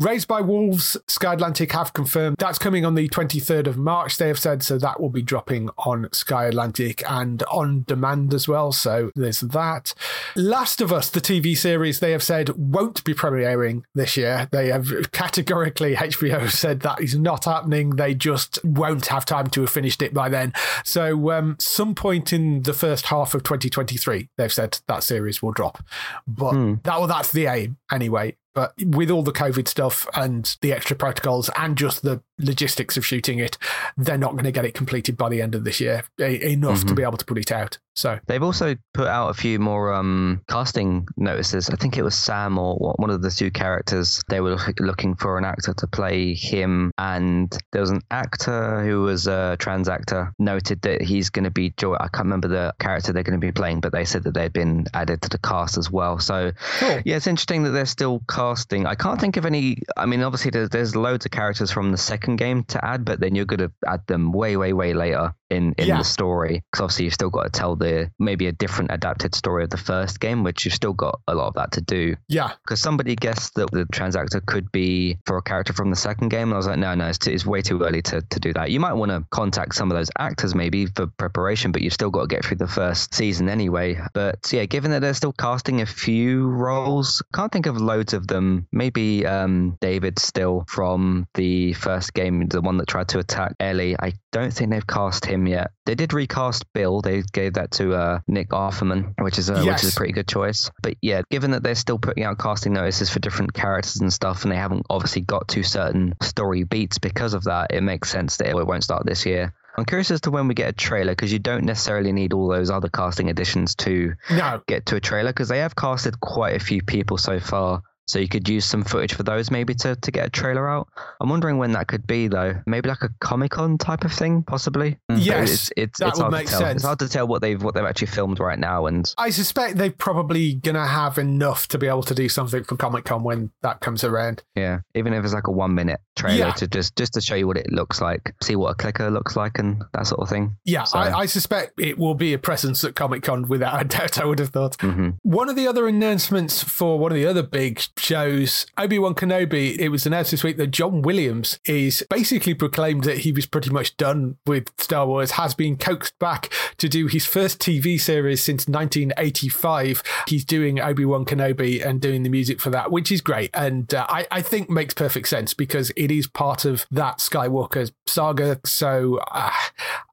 Raised by Wolves, Sky Atlantic have confirmed that's coming on the twenty-third of March, they have said, so that will be dropping on Sky Atlantic and on demand as well, so there's that. Last of Us, the T V series, they have said won't be premiering this year. They have categorically, H B O said that is not happening, they just won't have time to have finished it by then. So um, some point in the first half of twenty twenty-three, they've said that series will drop. But hmm. that well, that's the aim anyway. But with all the COVID stuff and the extra protocols and just the logistics of shooting it, they're not going to get it completed by the end of this year, a- enough mm-hmm. to be able to put it out. So they've also put out a few more um, casting notices. I think it was Sam or one of the two characters. They were looking for an actor to play him. And there was an actor who was a trans actor noted that he's going to be Joy. I can't remember the character they're going to be playing, but they said that they'd been added to the cast as well. So cool. yeah, it's interesting that they're still casting. I can't think of any. I mean, obviously there's, there's loads of characters from the second game to add, but then you're going to add them way, way, way later in, in yeah. the story, because obviously you've still got to tell the maybe a different adapted story of the first game, which you've still got a lot of that to do. Yeah. Because somebody guessed that the trans actor could be for a character from the second game, and I was like, no, no, it's, too, it's way too early to, to do that. You might want to contact some of those actors maybe for preparation, but you've still got to get through the first season anyway. But yeah, given that they're still casting a few roles, can't think of loads of them. Maybe um, David still from the first game, the one that tried to attack Ellie. I don't think they've cast him yet. They did recast Bill. They gave that to uh, Nick Offerman, which is a, yes. which is a pretty good choice. But yeah, given that they're still putting out casting notices for different characters and stuff, and they haven't obviously got to certain story beats because of that, it makes sense that it won't start this year. I'm curious as to when we get a trailer, because you don't necessarily need all those other casting additions to no. get to a trailer, because they have casted quite a few people so far. So you could use some footage for those maybe to, to get a trailer out. I'm wondering when that could be, though. Maybe like a Comic-Con type of thing, possibly. Yes, it's, it's, that it's would make sense. It's hard to tell what they've what they've actually filmed right now. And I suspect they're probably going to have enough to be able to do something for Comic-Con when that comes around. Yeah, even if it's like a one-minute trailer yeah. to just, just to show you what it looks like, see what a clicker looks like and that sort of thing. Yeah, so. I, I suspect it will be a presence at Comic-Con without a doubt, I would have thought. Mm-hmm. One of the other announcements for one of the other big shows, Obi-Wan Kenobi, it was announced this week that John Williams is basically proclaimed that he was pretty much done with Star Wars, has been coaxed back to do his first T V series since nineteen eighty-five. He's doing Obi-Wan Kenobi and doing the music for that, which is great. And uh, I, I think makes perfect sense because it is part of that Skywalker saga. So uh,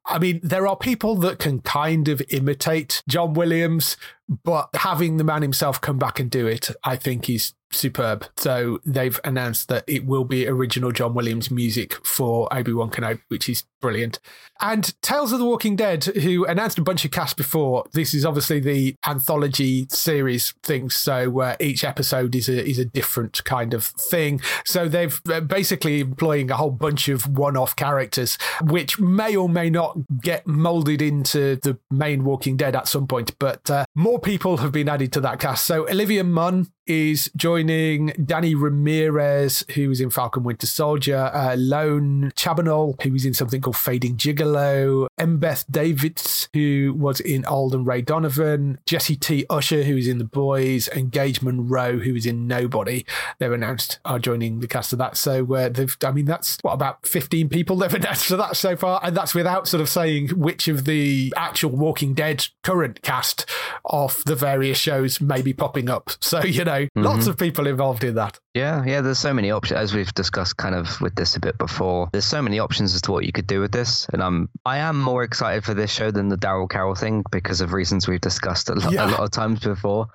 I mean, there are people that can kind of imitate John Williams, but having the man himself come back and do it, I think is superb. So they've announced that it will be original John Williams music for Obi-Wan Kenobi, which is brilliant. And Tales of the Walking Dead, who announced a bunch of cast before, this is obviously the anthology series thing, so uh, each episode is a is a different kind of thing. So they've uh, basically employing a whole bunch of one-off characters, which may or may not get moulded into the main Walking Dead at some point, but uh, more people have been added to that cast. So Olivia Munn is joining Danny Ramirez, who was in Falcon Winter Soldier, uh, Lone Chabanol, who was in something called Fading Gigolo, Embeth Davids, who was in Old and Ray Donovan, Jesse T. Usher, who was in The Boys, and Gage Monroe, who was in Nobody. They've announced are joining the cast of that. So uh, they've, I mean, that's what, about fifteen people they've announced for that so far, and that's without sort of saying which of the actual Walking Dead current cast of the various shows may be popping up. So, you know, Mm-hmm. lots of people involved in that. Yeah, yeah, there's so many options, as we've discussed kind of with this a bit before. There's so many options as to what you could do with this, and I'm I am more excited for this show than the Daryl Carol thing because of reasons we've discussed a lot, yeah. a lot of times before.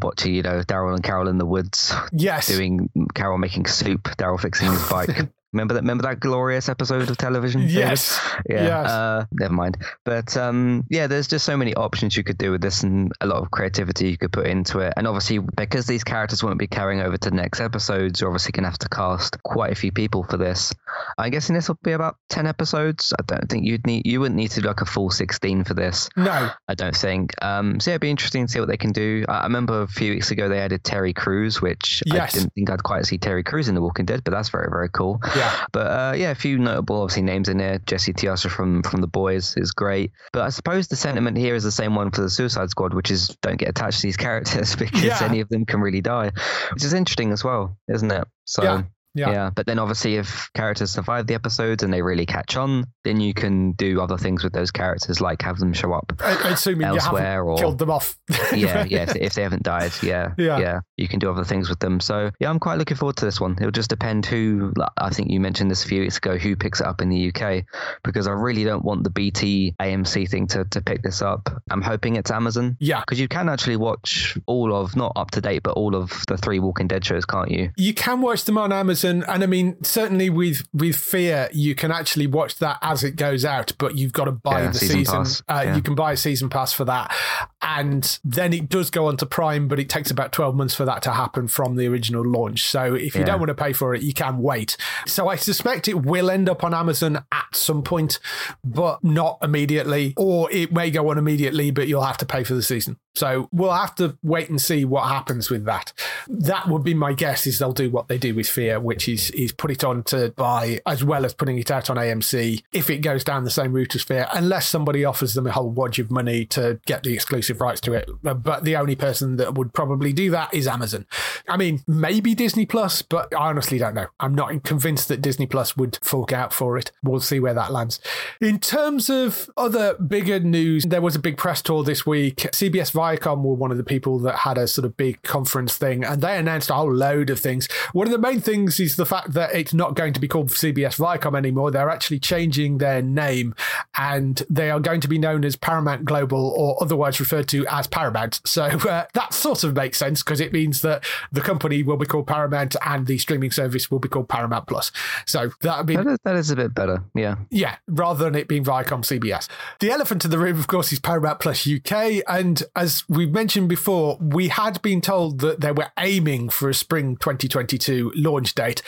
Watching, you know, Daryl and Carol in the woods, yes, doing Carol making soup, Daryl fixing his bike. Remember that? Remember that glorious episode of television? Yes. Yeah. Yes. Uh, never mind. But um, yeah, there's just so many options you could do with this, and a lot of creativity you could put into it. And obviously, because these characters won't be carrying over to the next episodes, you're obviously going to have to cast quite a few people for this. I'm guessing this will be about ten episodes. I don't think you'd need you wouldn't need to do like a full sixteen for this. No, I don't think. Um, so yeah, it'd be interesting to see what they can do. I, I remember a few weeks ago they added Terry Crews, which yes. I didn't think I'd quite see Terry Crews in The Walking Dead, but that's very very cool. Yeah. But uh, yeah, a few notable, obviously, names in there. Jesse T. Usher from, from The Boys is great. But I suppose the sentiment here is the same one for the Suicide Squad, which is don't get attached to these characters because yeah. any of them can really die, which is interesting as well, isn't it? So. Yeah. Yeah. yeah, but then obviously if characters survive the episodes and they really catch on, then you can do other things with those characters, like have them show up I, assuming elsewhere you or killed them off. yeah, yeah, if, if they haven't died, yeah, yeah, yeah, you can do other things with them. So yeah, I'm quite looking forward to this one. It'll just depend who, I think you mentioned this a few weeks ago, who picks it up in the U K, because I really don't want the B T A M C thing to, to pick this up. I'm hoping it's Amazon. Yeah, because you can actually watch all of, not up to date, but all of the three Walking Dead shows, can't you? You can watch them on Amazon. And, and I mean, certainly with, with Fear, you can actually watch that as it goes out, but you've got to buy yeah, the season. season. Uh, yeah. You can buy a season pass for that. And then it does go on to Prime, but it takes about twelve months for that to happen from the original launch. So if you yeah. don't want to pay for it, you can wait. So I suspect it will end up on Amazon at some point, but not immediately. Or it may go on immediately, but you'll have to pay for the season. So we'll have to wait and see what happens with that. That would be my guess, is they'll do what they do with Fear, which is is put it on to buy as well as putting it out on A M C if it goes down the same route as Fear, unless somebody offers them a whole wodge of money to get the exclusive rights to it. But the only person that would probably do that is Amazon. I mean, maybe Disney Plus, but I honestly don't know. I'm not convinced that Disney Plus would fork out for it. We'll see where that lands. In terms of other bigger news, there was a big press tour this week. C B S Viacom were one of the people that had a sort of big conference thing, and they announced a whole load of things. One of the main things is the fact that it's not going to be called C B S Viacom anymore. They're actually changing their name, and they are going to be known as Paramount Global, or otherwise referred to as Paramount. So uh, that sort of makes sense, because it means that the company will be called Paramount and the streaming service will be called Paramount Plus. So that would be... That is, that is a bit better, yeah. Yeah, rather than it being Viacom C B S. The elephant in the room, of course, is Paramount Plus U K. And as we mentioned before, we had been told that they were aiming for a spring twenty twenty-two launch date.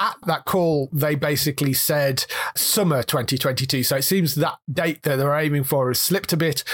At that call, they basically said summer twenty twenty-two. So it seems that date that they're aiming for has slipped a bit.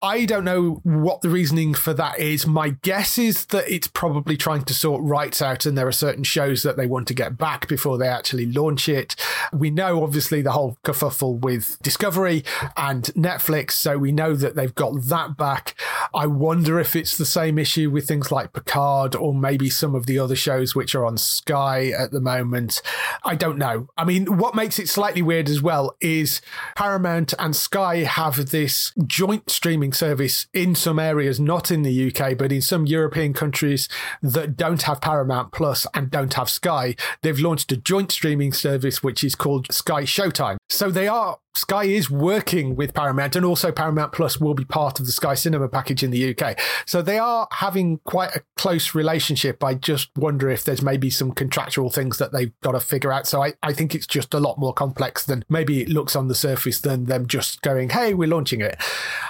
I don't know what the reasoning for that is. My guess is that it's probably trying to sort rights out, and there are certain shows that they want to get back before they actually launch it. We know, obviously, the whole kerfuffle with Discovery and Netflix, so we know that they've got that back. I wonder if it's the same issue with things like Picard or maybe some of the other shows which are on Sky at the moment. I don't know. I mean, what makes it slightly weird as well is Paramount and Sky have this joint streaming service in some areas, not in the U K, but in some European countries that don't have Paramount Plus and don't have Sky. They've launched a joint streaming service which is called Sky Showtime. So they are Sky is working with Paramount, and also Paramount Plus will be part of the Sky Cinema package in the U K. So they are having quite a close relationship. I just wonder if there's maybe some contractual things that they've got to figure out. So I, I think it's just a lot more complex than maybe it looks on the surface than them just going, hey, we're launching it.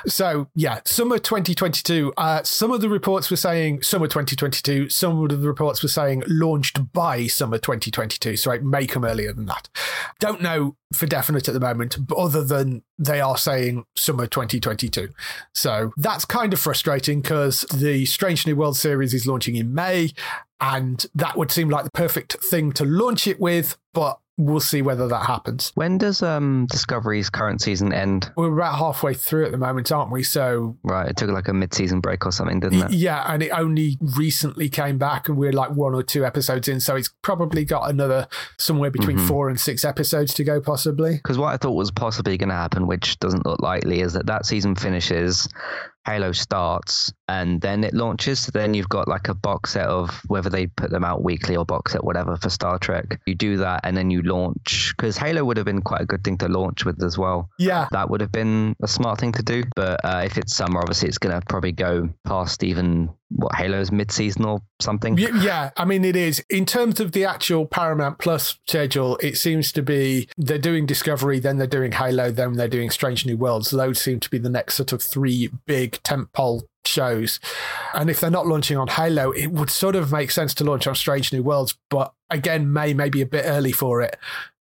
So yeah, summer twenty twenty-two. Uh, some of the reports were saying summer twenty twenty-two. Some of the reports were saying launched by summer twenty twenty-two. So it may come earlier than that. Don't know for definite at the moment, but other than they are saying summer twenty twenty-two. So that's kind of frustrating because the Strange New World series is launching in May, and that would seem like the perfect thing to launch it with, but we'll see whether that happens. When does um, Discovery's current season end? We're about halfway through at the moment, aren't we? So right, it took like a mid-season break or something, didn't it? Yeah, and it only recently came back, and we're like one or two episodes in, so it's probably got another somewhere between mm-hmm. four and six episodes to go, possibly. Because what I thought was possibly going to happen, which doesn't look likely, is that that season finishes, Halo starts, and then it launches. So then you've got like a box set of whether they put them out weekly or box set whatever for Star Trek. You do that and then you launch, because Halo would have been quite a good thing to launch with as well. Yeah, that would have been a smart thing to do. But uh, if it's summer, obviously it's going to probably go past even what Halo's mid-season or something. Yeah, I mean, it is. In terms of the actual Paramount Plus schedule, it seems to be they're doing Discovery, then they're doing Halo, then they're doing Strange New Worlds. Those seem to be the next sort of three big tentpole shows. And if they're not launching on Halo, it would sort of make sense to launch on Strange New Worlds, but again, May may be a bit early for it.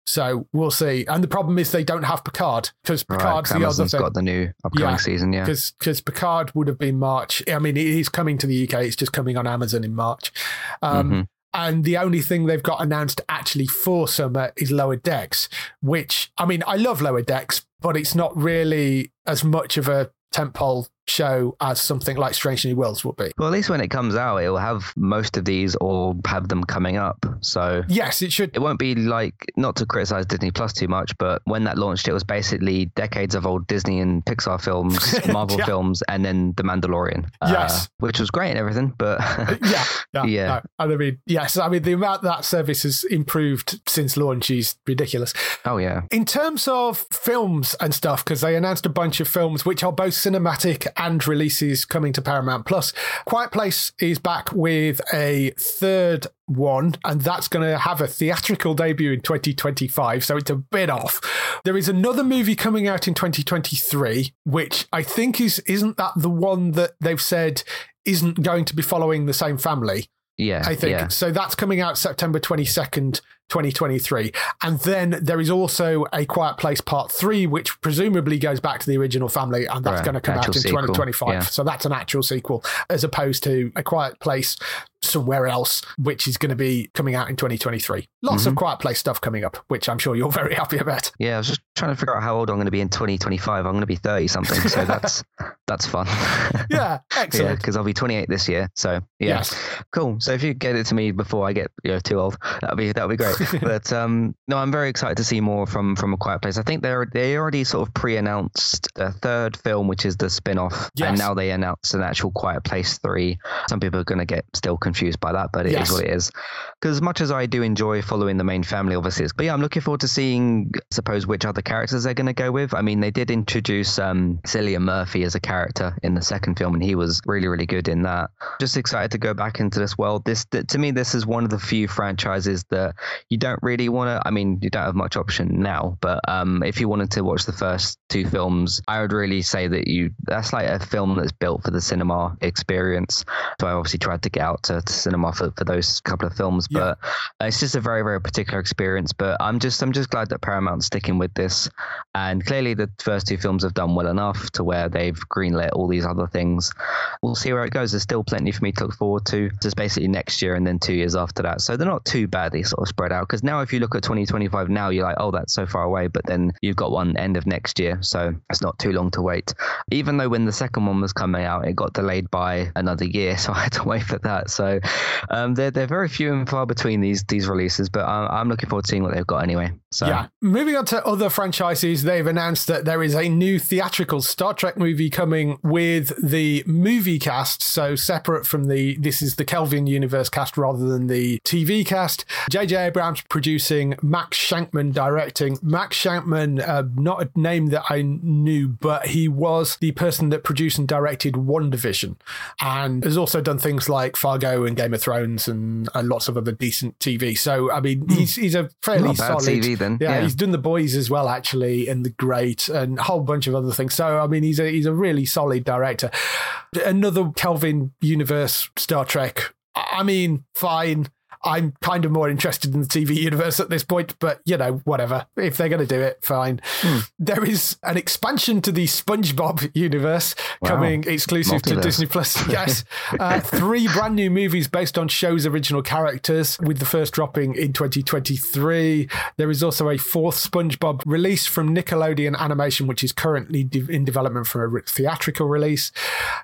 So we'll see. And the problem is they don't have Picard, because Picard's right, the other thing. Got the new upcoming yeah, season, yeah. Because Picard would have been March. I mean, it is coming to the U K. It's just coming on Amazon in March. Um, mm-hmm. And the only thing they've got announced actually for summer is Lower Decks, which, I mean, I love Lower Decks, but it's not really as much of a tentpole show as something like Strange New Worlds will be. Well, at least when it comes out, it will have most of these or have them coming up. So yes, it should. It won't be like, not to criticize Disney Plus too much, but when that launched, it was basically decades of old Disney and Pixar films, Marvel yeah. films, and then The Mandalorian. Yes, uh, which was great and everything, but yeah, yeah. yeah. No. And I mean, yes, I mean the amount that service has improved since launch is ridiculous. Oh yeah. In terms of films and stuff, because they announced a bunch of films which are both cinematic and releases coming to Paramount Plus. Quiet Place is back with a third one, and that's going to have a theatrical debut in twenty twenty-five, so it's a bit off. There is another movie coming out in twenty twenty-three, which I think is, isn't that the one that they've said isn't going to be following the same family? Yeah, I think. Yeah. So that's coming out September twenty-second, twenty twenty-three. And then there is also A Quiet Place Part three, which presumably goes back to the original family, and that's right. going to come actual out in sequel. twenty twenty-five. Yeah. So that's an actual sequel, as opposed to A Quiet Place Somewhere Else, which is going to be coming out in twenty twenty-three. Lots mm-hmm. of Quiet Place stuff coming up, which I'm sure you're very happy about. Yeah, I was just trying to figure out how old I'm going to be in twenty twenty-five. I'm going to be thirty-something, so that's that's fun. Yeah, excellent. Because yeah, I'll be twenty-eight this year, so yeah. Yes. Cool. So if you get it to me before I get you know, too old, that'll be that'll be great. But um, no, I'm very excited to see more from from A Quiet Place. I think they they already sort of pre-announced a third film, which is the spin-off. Yes. And now they announced an actual Quiet Place three. Some people are going to get still confused by that, but it yes. is what it is. Because as much as I do enjoy following the main family, obviously, it's, but yeah, I'm looking forward to seeing, I suppose, which other characters they're going to go with. I mean, they did introduce um, Cillian Murphy as a character in the second film, and he was really, really good in that. Just excited to go back into this world. This, th- to me, this is one of the few franchises that you don't really want to, I mean, you don't have much option now, but um, if you wanted to watch the first two films, I would really say that you, that's like a film that's built for the cinema experience. So I obviously tried to get out to, to cinema for, for those couple of films, yeah. but it's just a very, very particular experience. But I'm just, I'm just glad that Paramount's sticking with this. And clearly the first two films have done well enough to where they've greenlit all these other things. We'll see where it goes. There's still plenty for me to look forward to. It's basically next year and then two years after that. So they're not too badly sort of spread out. Because now if you look at twenty twenty-five now, you're like, oh, that's so far away. But then you've got one end of next year. So it's not too long to wait. Even though when the second one was coming out, it got delayed by another year. So I had to wait for that. So um, they're, they're very few and far between these, these releases. But I'm, I'm looking forward to seeing what they've got anyway. So yeah. Moving on to other franchises, they've announced that there is a new theatrical Star Trek movie coming with the movie cast. So separate from the, this is the Kelvin Universe cast rather than the T V cast. J J Abrams producing, Max Shankman directing. Max Shankman, uh, not a name that I knew, but he was the person that produced and directed WandaVision and has also done things like Fargo and Game of Thrones and, and lots of other decent T V. So, I mean, he's, he's a fairly not solid... T V then. Yeah, yeah, he's done The Boys as well, actually, and The Great and a whole bunch of other things. So, I mean, he's a, he's a really solid director. Another Kelvin Universe Star Trek. I mean, fine. I'm kind of more interested in the T V universe at this point, but, you know, whatever. If they're going to do it, fine. Mm. There is an expansion to the SpongeBob universe wow. coming exclusive Multiverse. To Disney Plus. Yes. uh, three brand new movies based on show's original characters, with the first dropping in twenty twenty-three. There is also a fourth SpongeBob release from Nickelodeon Animation, which is currently de- in development for a theatrical release.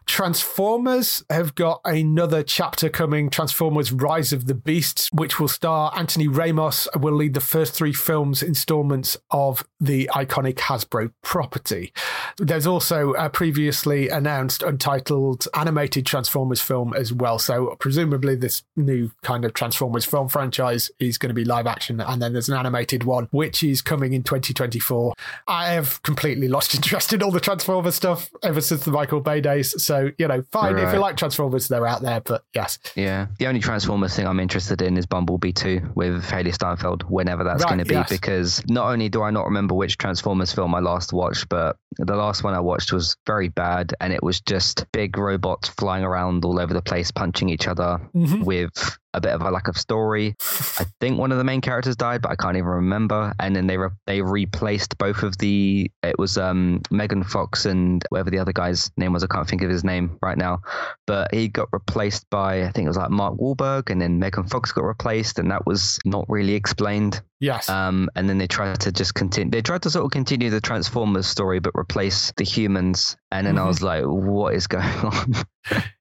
Transformers have got another chapter coming, Transformers Rise of the Beast, which will star Anthony Ramos, will lead the first three films installments of the iconic Hasbro property. There's also a previously announced untitled animated Transformers film as well. So presumably this new kind of Transformers film franchise is going to be live action. And then there's an animated one, which is coming in twenty twenty-four. I have completely lost interest in all the Transformers stuff ever since the Michael Bay days. So, you know, fine. Right. If you like Transformers, they're out there, but yes. Yeah. The only Transformers thing I'm interested in is Bumblebee two with Haley Steinfeld, whenever that's right, going to be, yes. because not only do I not remember which Transformers film I last watched, but the last one I watched was very bad, and it was just big robots flying around all over the place, punching each other mm-hmm. with a bit of a lack of story. I think one of the main characters died, but I can't even remember. And then they re- they replaced both of the, it was um, Megan Fox and whatever the other guy's name was. I can't think of his name right now, but he got replaced by, I think it was like Mark Wahlberg, and then Megan Fox got replaced, and that was not really explained. Yes. Um, and then they tried to just continue, they tried to sort of continue the Transformers story, but replace the humans. And then mm-hmm. I was like, what is going on?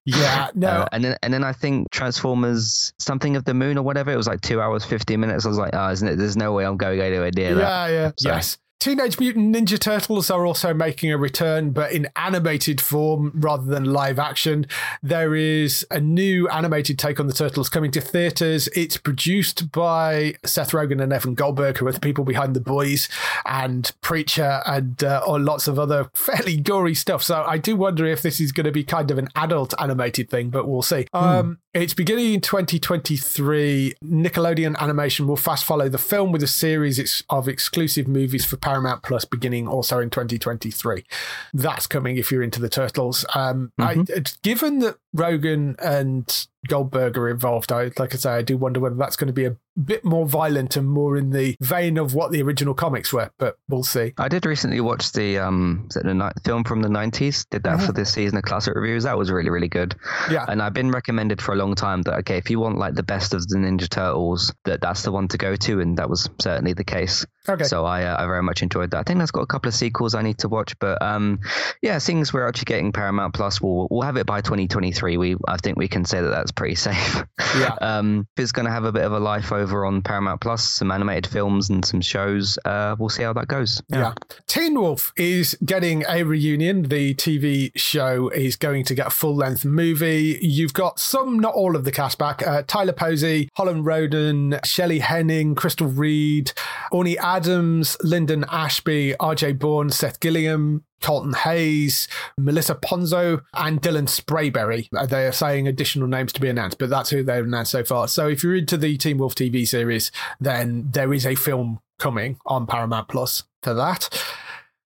Yeah, no. Uh, and then and then I think Transformers Something of the Moon or whatever, it was like two hours, fifteen minutes. I was like, oh, isn't it? There's no way I'm going anywhere near that. Yeah, yeah. So. Yes. Teenage Mutant Ninja Turtles are also making a return, but in animated form rather than live action. There is a new animated take on the Turtles coming to theatres. It's produced by Seth Rogen and Evan Goldberg, who are the people behind The Boys and Preacher and uh, or lots of other fairly gory stuff. So I do wonder if this is going to be kind of an adult animated thing, but we'll see. Hmm. Um, it's beginning in twenty twenty-three. Nickelodeon Animation will fast follow the film with a series of exclusive movies for Paramount. Paramount Plus beginning also in twenty twenty-three. That's coming if you're into the Turtles. Um, mm-hmm. I, given that Rogan and Goldberg are involved, I, like I say, I do wonder whether that's going to be a bit more violent and more in the vein of what the original comics were, but we'll see. I did recently watch the um the ni- film from the nineties, did that yeah. for this season of Classic Reviews. That was really, really good. Yeah. And I've been recommended for a long time that, okay, if you want like the best of the Ninja Turtles, that that's the one to go to, and that was certainly the case. Okay. So I uh, I very much enjoyed that. I think that's got a couple of sequels I need to watch, but um yeah, seeing as we're actually getting Paramount Plus, we'll, we'll have it by twenty twenty-three. three, we I think we can say that that's pretty safe. Yeah. um, if it's going to have a bit of a life over on Paramount Plus, some animated films and some shows. Uh, we'll see how that goes. Yeah. yeah. Teen Wolf is getting a reunion. The T V show is going to get a full-length movie. You've got some, not all of the cast back. Uh, Tyler Posey, Holland Roden, Shelley Henning, Crystal Reed, Orny Adams, Lyndon Ashby, R J Bourne, Seth Gilliam, Colton Hayes, Melissa Ponzo, and Dylan Sprayberry. They are saying additional names to be announced, but that's who they've announced so far. So if you're into the Teen Wolf T V series, then there is a film coming on Paramount Plus for that.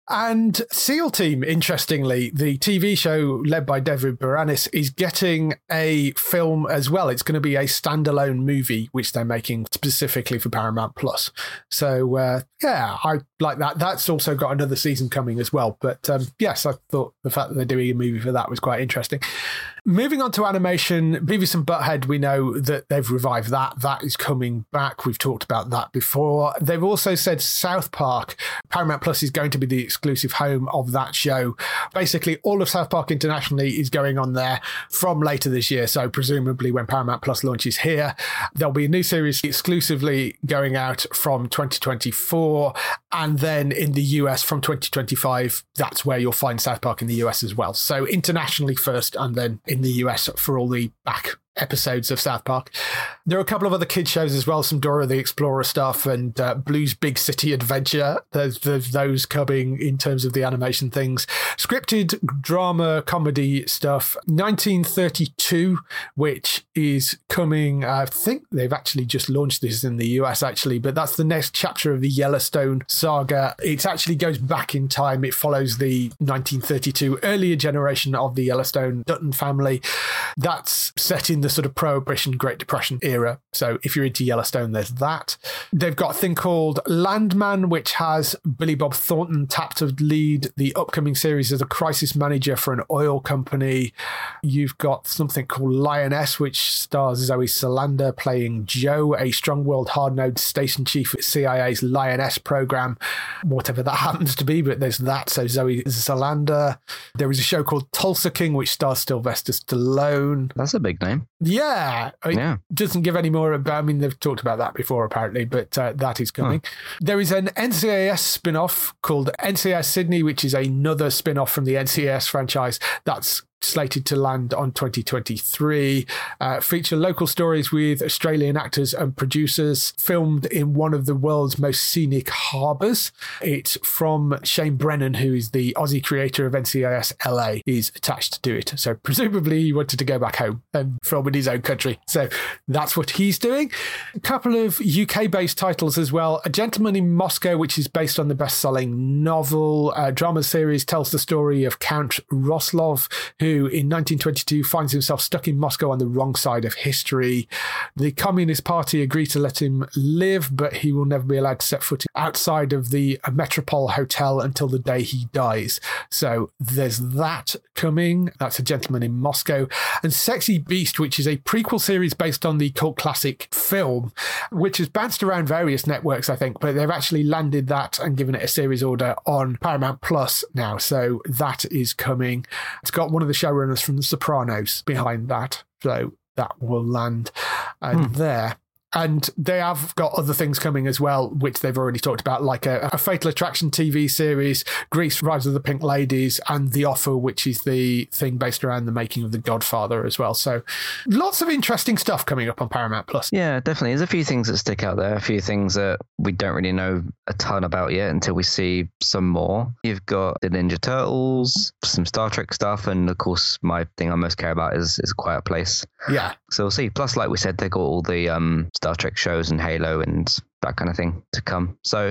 And SEAL Team, interestingly, the T V show led by David Boreanaz, is getting a film as well. It's going to be a standalone movie, which they're making specifically for Paramount Plus. So, uh, yeah, I like that. That's also got another season coming as well. But, um, yes, I thought the fact that they're doing a movie for that was quite interesting. Moving on to animation, Beavis and Butthead, we know that they've revived that. That is coming back. We've talked about that before. They've also said South Park, Paramount Plus is going to be the exclusive home of that show. Basically, all of South Park internationally is going on there from later this year. So presumably when Paramount Plus launches here, there'll be a new series exclusively going out from twenty twenty-four. And then in the U S from twenty twenty-five, that's where you'll find South Park in the U S as well. So internationally first, and then in the U S for all the back episodes of South Park. There are a couple of other kids shows as well, some Dora the Explorer stuff and uh, Blue's Big City Adventure. There's, there's those coming in terms of the animation things. Scripted drama, comedy stuff. nineteen thirty-two, which is coming, I think they've actually just launched this in the U S actually, but that's the next chapter of the Yellowstone saga. It actually goes back in time. It follows the nineteen thirty-two earlier generation of the Yellowstone Dutton family. That's set in the sort of Prohibition, Great Depression era. So if you're into Yellowstone, there's that. They've got a thing called Landman, which has Billy Bob Thornton tapped to lead the upcoming series as a crisis manager for an oil company. You've got something called Lioness, which stars Zoe Saldana playing Jo, a strong-willed, hard-nosed station chief at C I A's Lioness program, whatever that happens to be, but there's that. So Zoe Saldana. There is a show called Tulsa King, which stars Sylvester Stallone. That's a big name. Yeah. It yeah. doesn't give any more about, I mean, they've talked about that before, apparently, but uh, that is coming. Huh. There is an N C I S spin-off called N C I S Sydney, which is another spin-off from the N C I S franchise. That's slated to land on twenty twenty-three, uh, feature local stories with Australian actors and producers, filmed in one of the world's most scenic harbours. It's from Shane Brennan, who is the Aussie creator of N C I S L A, is attached to do it. So presumably he wanted to go back home and film in his own country. So that's what he's doing. A couple of U K-based titles as well. A Gentleman in Moscow, which is based on the best-selling novel. A drama series tells the story of Count Roslov, who who in nineteen twenty-two finds himself stuck in Moscow on the wrong side of history. The Communist Party agree to let him live, but he will never be allowed to set foot outside of the Metropole Hotel until the day he dies. So there's that coming. That's A Gentleman in Moscow. And Sexy Beast, which is a prequel series based on the cult classic film, which has bounced around various networks, I think, but they've actually landed that and given it a series order on Paramount Plus now. So that is coming. It's got one of the showrunners from The Sopranos behind that, so that will land uh, hmm. there. And they have got other things coming as well, which they've already talked about, like a, a Fatal Attraction T V series, Grease, Rise of the Pink Ladies, and The Offer, which is the thing based around the making of The Godfather as well. So lots of interesting stuff coming up on Paramount Plus. Yeah, definitely. There's a few things that stick out there, a few things that we don't really know a ton about yet until we see some more. You've got the Ninja Turtles, some Star Trek stuff, and of course, my thing I most care about is, is A Quiet Place. Yeah. So we'll see. Plus, like we said, they got all the um, Star Trek shows and Halo and that kind of thing to come. So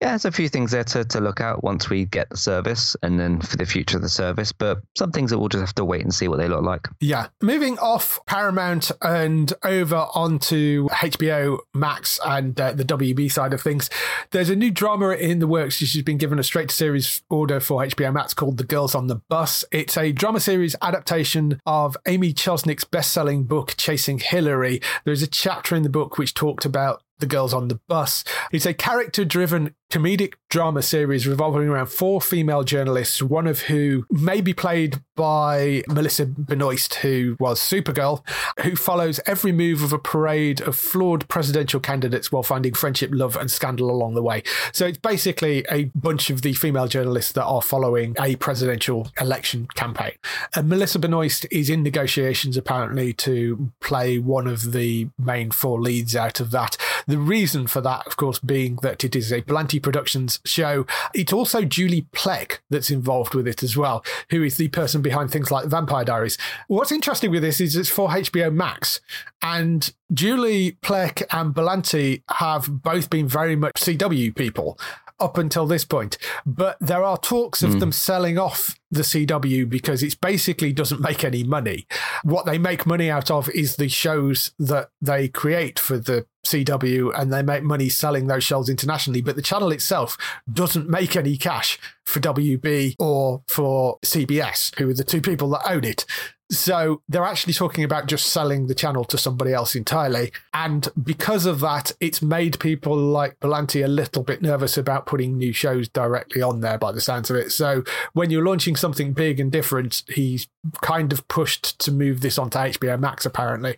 yeah, there's a few things there to, to look out once we get the service and then for the future of the service, but some things that we'll just have to wait and see what they look like. Yeah. Moving off Paramount and over onto H B O Max and uh, the W B side of things, there's a new drama in the works which has been given a straight to series order for H B O Max called The Girls on the Bus. It's a drama series adaptation of Amy Chosnick's best-selling book Chasing Hillary. There's a chapter in the book which talked about The Girls on the Bus. It's a character-driven comedic drama series revolving around four female journalists, one of who may be played by Melissa Benoist, who was Supergirl, who follows every move of a parade of flawed presidential candidates while finding friendship, love and scandal along the way. So it's basically a bunch of the female journalists that are following a presidential election campaign. And Melissa Benoist is in negotiations, apparently, to play one of the main four leads out of that. The reason for that, of course, being that it is a Blanty Productions show. It's also Julie Plec that's involved with it as well, who is the person behind things like Vampire Diaries. What's interesting with this is it's for H B O Max, and Julie Plec and Blanty have both been very much C W people up until this point, but there are talks of mm. them selling off the C W because it basically doesn't make any money. What they make money out of is the shows that they create for the C W, and they make money selling those shows internationally, but the channel itself doesn't make any cash for W B or for C B S, who are the two people that own it. So they're actually talking about just selling the channel to somebody else entirely. And because of that, it's made people like Blanty a little bit nervous about putting new shows directly on there by the sounds of it. So when you're launching something big and different, he's kind of pushed to move this onto H B O Max, apparently.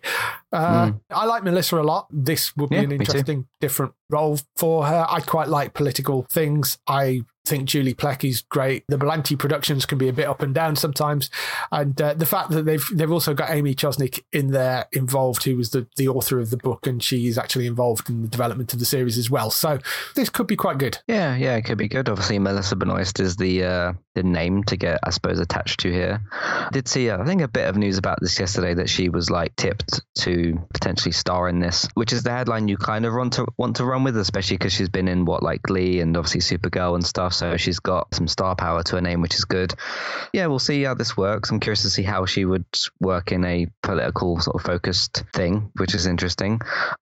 Uh, mm. I like Melissa a lot. This would be yeah, an interesting, different role for her. I quite like political things. I think Julie Plec is great. The Blanty Productions can be a bit up and down sometimes. And uh, the fact that they've they've also got Amy Chosnick in there involved, who was the, the author of the book, and she is actually involved in the development of the series as well. So this could be quite good. Yeah, yeah, it could be good. Obviously, Melissa Benoist is the uh, the name to get, I suppose, attached to here. I did see, uh, I think, a bit of news about this yesterday that she was like tipped to potentially star in this, which is the headline you kind of want to, want to run with, especially because she's been in what, like Glee and obviously Supergirl and stuff. So she's got some star power to her name, which is good. Yeah, we'll see how this works. I'm curious to see how she would work in a political sort of focused thing, which is interesting.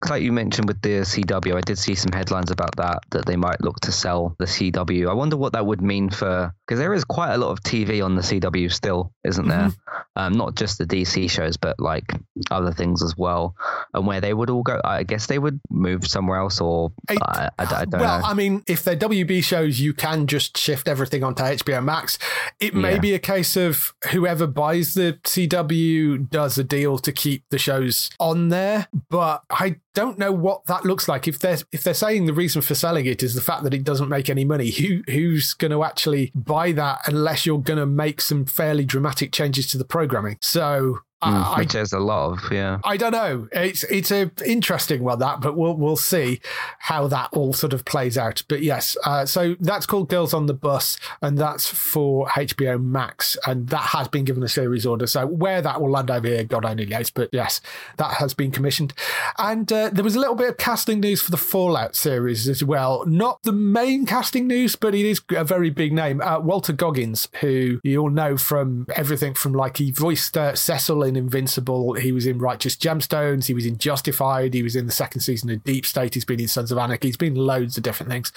Like you mentioned with the C W, I did see some headlines about that, that they might look to sell the C W. I wonder what that would mean for, because there is quite a lot of T V on the C W still, isn't there? Mm-hmm. Um, not just the D C shows, but like other things as well. And where they would all go, I guess they would move somewhere else, or I, I, I, I don't well, know. Well, I mean, if they're W B shows, you can just shift everything onto H B O Max. It may yeah. be a case of whoever buys the C W does a deal to keep the shows on there, but I don't know what that looks like. If they're if they're saying the reason for selling it is the fact that it doesn't make any money, who who's going to actually buy that unless you're going to make some fairly dramatic changes to the programming? So. Uh, Which I, there's a lot of, yeah. I don't know. It's it's an interesting one, that, but we'll we'll see how that all sort of plays out. But yes, uh, so that's called Girls on the Bus, and that's for H B O Max, and that has been given a series order. So where that will land over here, God only knows. But yes, that has been commissioned. And uh, there was a little bit of casting news for the Fallout series as well. Not the main casting news, but it is a very big name. Uh, Walter Goggins, who you all know from everything from, like, he voiced uh, Cecil in Invincible, he was in Righteous Gemstones, he was in Justified, he was in the second season of Deep State, he's been in Sons of Anarchy, he's been in loads of different things.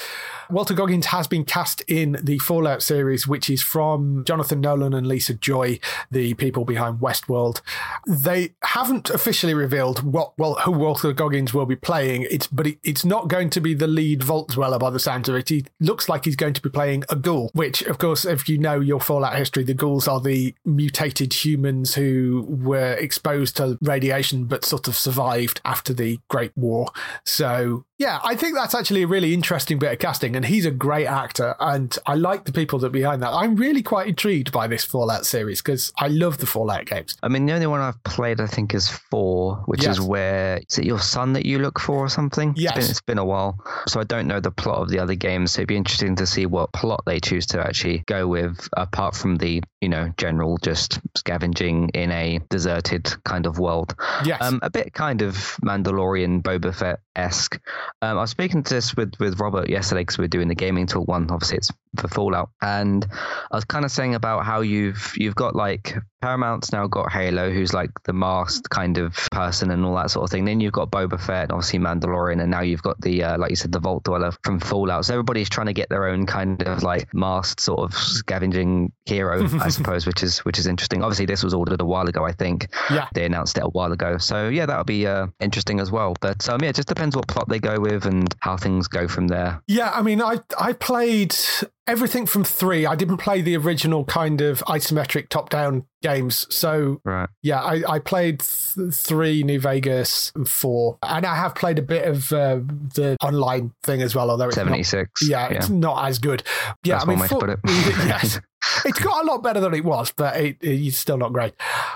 Walter Goggins has been cast in the Fallout series, which is from Jonathan Nolan and Lisa Joy, the people behind Westworld. They haven't officially revealed what well who Walter Goggins will be playing, it's but it, it's not going to be the lead Vault Dweller by the sounds of it. He looks like he's going to be playing a ghoul, which, of course, if you know your Fallout history, the ghouls are the mutated humans who were exposed to radiation but sort of survived after the Great War. So yeah, I think that's actually a really interesting bit of casting, and he's a great actor, and I like the people that are behind that. I'm really quite intrigued by this Fallout series because I love the Fallout games. I mean, the only one I've played, I think, is four, which yes. is where, is it your son that you look for or something? Yes. It's been, it's been a while, so I don't know the plot of the other games, so it'd be interesting to see what plot they choose to actually go with, apart from the, you know, general just scavenging in a deserted kind of world. Yes. Um, a bit kind of Mandalorian, Boba Fett-esque. Um, I was speaking to this with, with Robert yesterday because we were doing the gaming talk one. Obviously, it's for Fallout. And I was kind of saying about how you've you've got, like, Paramount's now got Halo, who's like the masked kind of person and all that sort of thing. Then you've got Boba Fett and obviously Mandalorian, and now you've got the, uh, like you said, the Vault Dweller from Fallout. So everybody's trying to get their own kind of, like, masked sort of scavenging hero, I suppose, which is which is interesting. Obviously, this was ordered a while ago, I think. Yeah. They announced it a while ago. So yeah, that'll be uh, interesting as well. But um, yeah, it just depends what plot they go with and how things go from there? Yeah, I mean, I I played everything from three. I didn't play the original kind of isometric top-down games. So, right. yeah, I, I played th- three, New Vegas, and four. And I have played a bit of uh, the online thing as well, although it's seventy-six. Not, yeah, yeah, it's not as good. Yeah, That's I mean, one way for, to put it. Yes. It's got a lot better than it was, but it, it's still not great.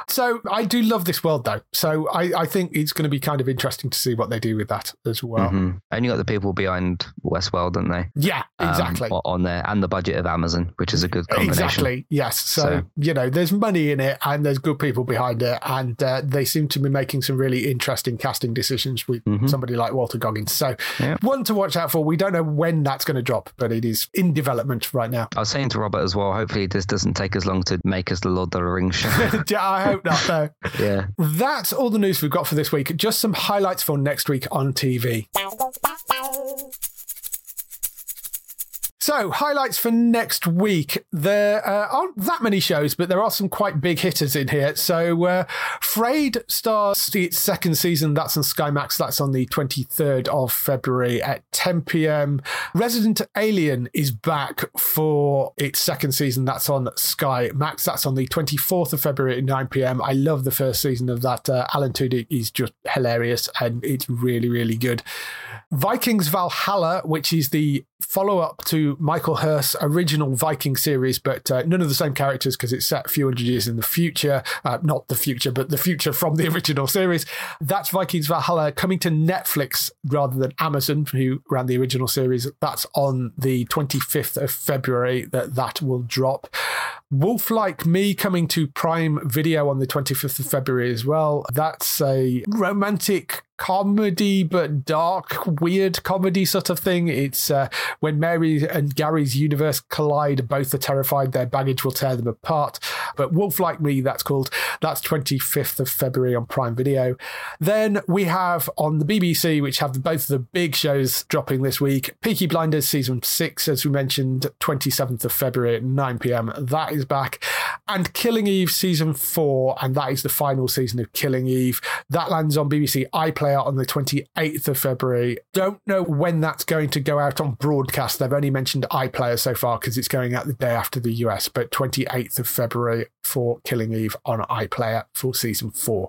So I do love this world, though. So I, I think it's going to be kind of interesting to see what they do with that as well. Mm-hmm. And you got the people behind Westworld, don't they? Yeah, exactly. Um, on there, and the budget of Amazon, which is a good combination. Exactly, yes. So, so. you know, there's money in it, and there's good people behind it, and uh, they seem to be making some really interesting casting decisions with mm-hmm. somebody like Walter Goggins. So yeah. one to watch out for. We don't know when that's going to drop, but it is in development right now. I was saying to Robert as well, hopefully this doesn't take as long to make us the Lord of the Rings show. Yeah, I hope not, though. Yeah. That's all the news we've got for this week. Just some highlights for next week on T V. So, highlights for next week. There uh, aren't that many shows, but there are some quite big hitters in here. So, uh, Frayed starts its second season. That's on Sky Max. That's on the twenty-third of February at ten p.m. Resident Alien is back for its second season. That's on Sky Max. That's on the twenty-fourth of February at nine p.m. I love the first season of that. Uh, Alan Tudyk is just hilarious, and it's really, really good. Vikings Valhalla, which is the follow-up to Michael Hirst's original Viking series, but uh, none of the same characters because it's set a few hundred years in the future. Uh, not the future, but the future from the original series. That's Vikings Valhalla coming to Netflix rather than Amazon, who ran the original series. That's on the twenty-fifth of February that that will drop. Wolf Like Me coming to Prime Video on the twenty-fifth of February as well. That's a romantic comedy, but dark, weird comedy sort of thing. It's uh, when Mary and Gary's universe collide, both are terrified their baggage will tear them apart. But Wolf Like Me, that's called. That's twenty-fifth of February on Prime Video. Then we have on the B B C, which have both the big shows dropping this week, Peaky Blinders season six, as we mentioned, twenty-seventh of February at nine p.m. That is back. And Killing Eve season four, and that is the final season of Killing Eve. That lands on B B C iPlayer on the twenty-eighth of February. Don't know when that's going to go out on broadcast. They've only mentioned iPlayer so far because it's going out the day after the U S, but twenty-eighth of February for Killing Eve on iPlayer for season four.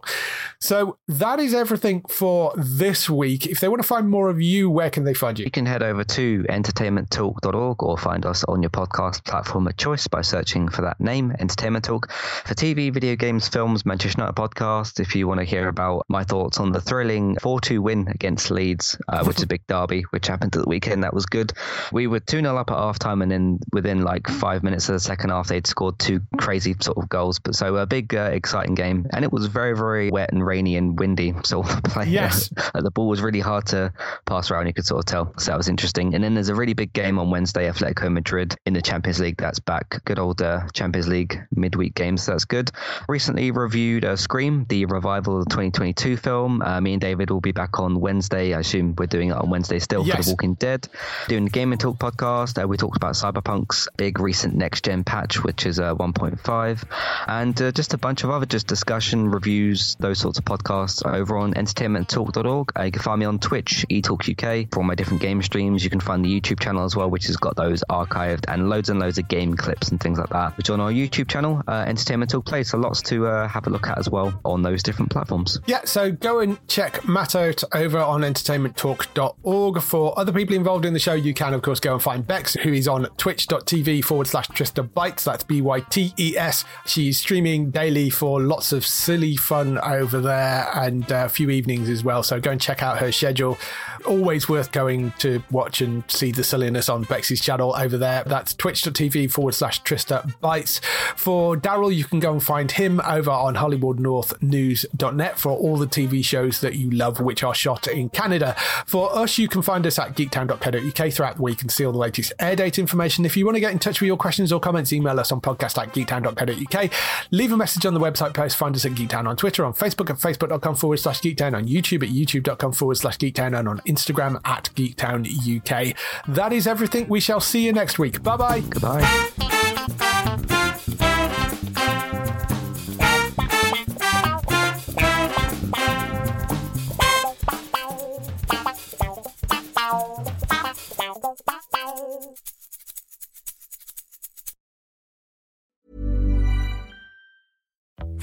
So that is everything for this week. If they want to find more of you, where can they find you? You can head over to entertainment talk dot org or find us on your podcast platform of choice by searching for that name, Entertainment Talk. For T V, video games, films, Manchester United podcast, if you want to hear about my thoughts on the thrilling four two win against Leeds, uh, which is a big derby, which happened at the weekend. That was good. We were two nil up at half time, and then within like five minutes of the second half, they'd scored two crazy sort of goals, but so a big uh, exciting game, and it was very very wet and rainy and windy, so the play, yes uh, the ball was really hard to pass around, you could sort of tell, so that was interesting. And then there's a really big game on Wednesday, Atletico Madrid in the Champions League, that's back. Good old uh, Champions League midweek games, so that's good. Recently reviewed uh, Scream, the revival of the twenty twenty-two film. Uh, me and David will be back on Wednesday, I assume we're doing it on Wednesday still, yes. for the Walking Dead, doing the Gaming Talk podcast. Uh, we talked about Cyberpunk's big recent next gen patch, which is uh, one point five, and uh, just a bunch of other just discussion, reviews, those sorts of podcasts over on entertainment talk dot org. Uh, you can find me on Twitch, eTalk U K, for all my different game streams. You can find the YouTube channel as well, which has got those archived and loads and loads of game clips and things like that, which on our YouTube channel, uh, Entertainment Talk Play. So lots to uh, have a look at as well on those different platforms. Yeah, so go and check Matt out over on entertainment talk dot org. For other people involved in the show, you can, of course, go and find Bex, who is on twitch dot t v forward slash Trista Bytes. That's B Y T E S. She's streaming daily for lots of silly fun over there, and a few evenings as well. So go and check out her schedule. Always worth going to watch and see the silliness on Bex's channel over there. That's twitch dot t v forward slash Trista Bytes. For Daryl, you can go and find him over on Hollywood North News dot net for all the T V shows that you love, which are shot in Canada. For us, you can find us at geek town dot co dot u k throughout the week and see all the latest air date information. If you want to get in touch with your questions or comments, email us on podcast at geek town dot co dot u k. Leave a message on the website post. Find us at Geek Town on Twitter, on Facebook at facebook dot com forward slash geek town, on YouTube at youtube dot com forward slash geek town, and on Instagram at geek town u k. That is everything. We shall see you next week. Bye bye. Goodbye.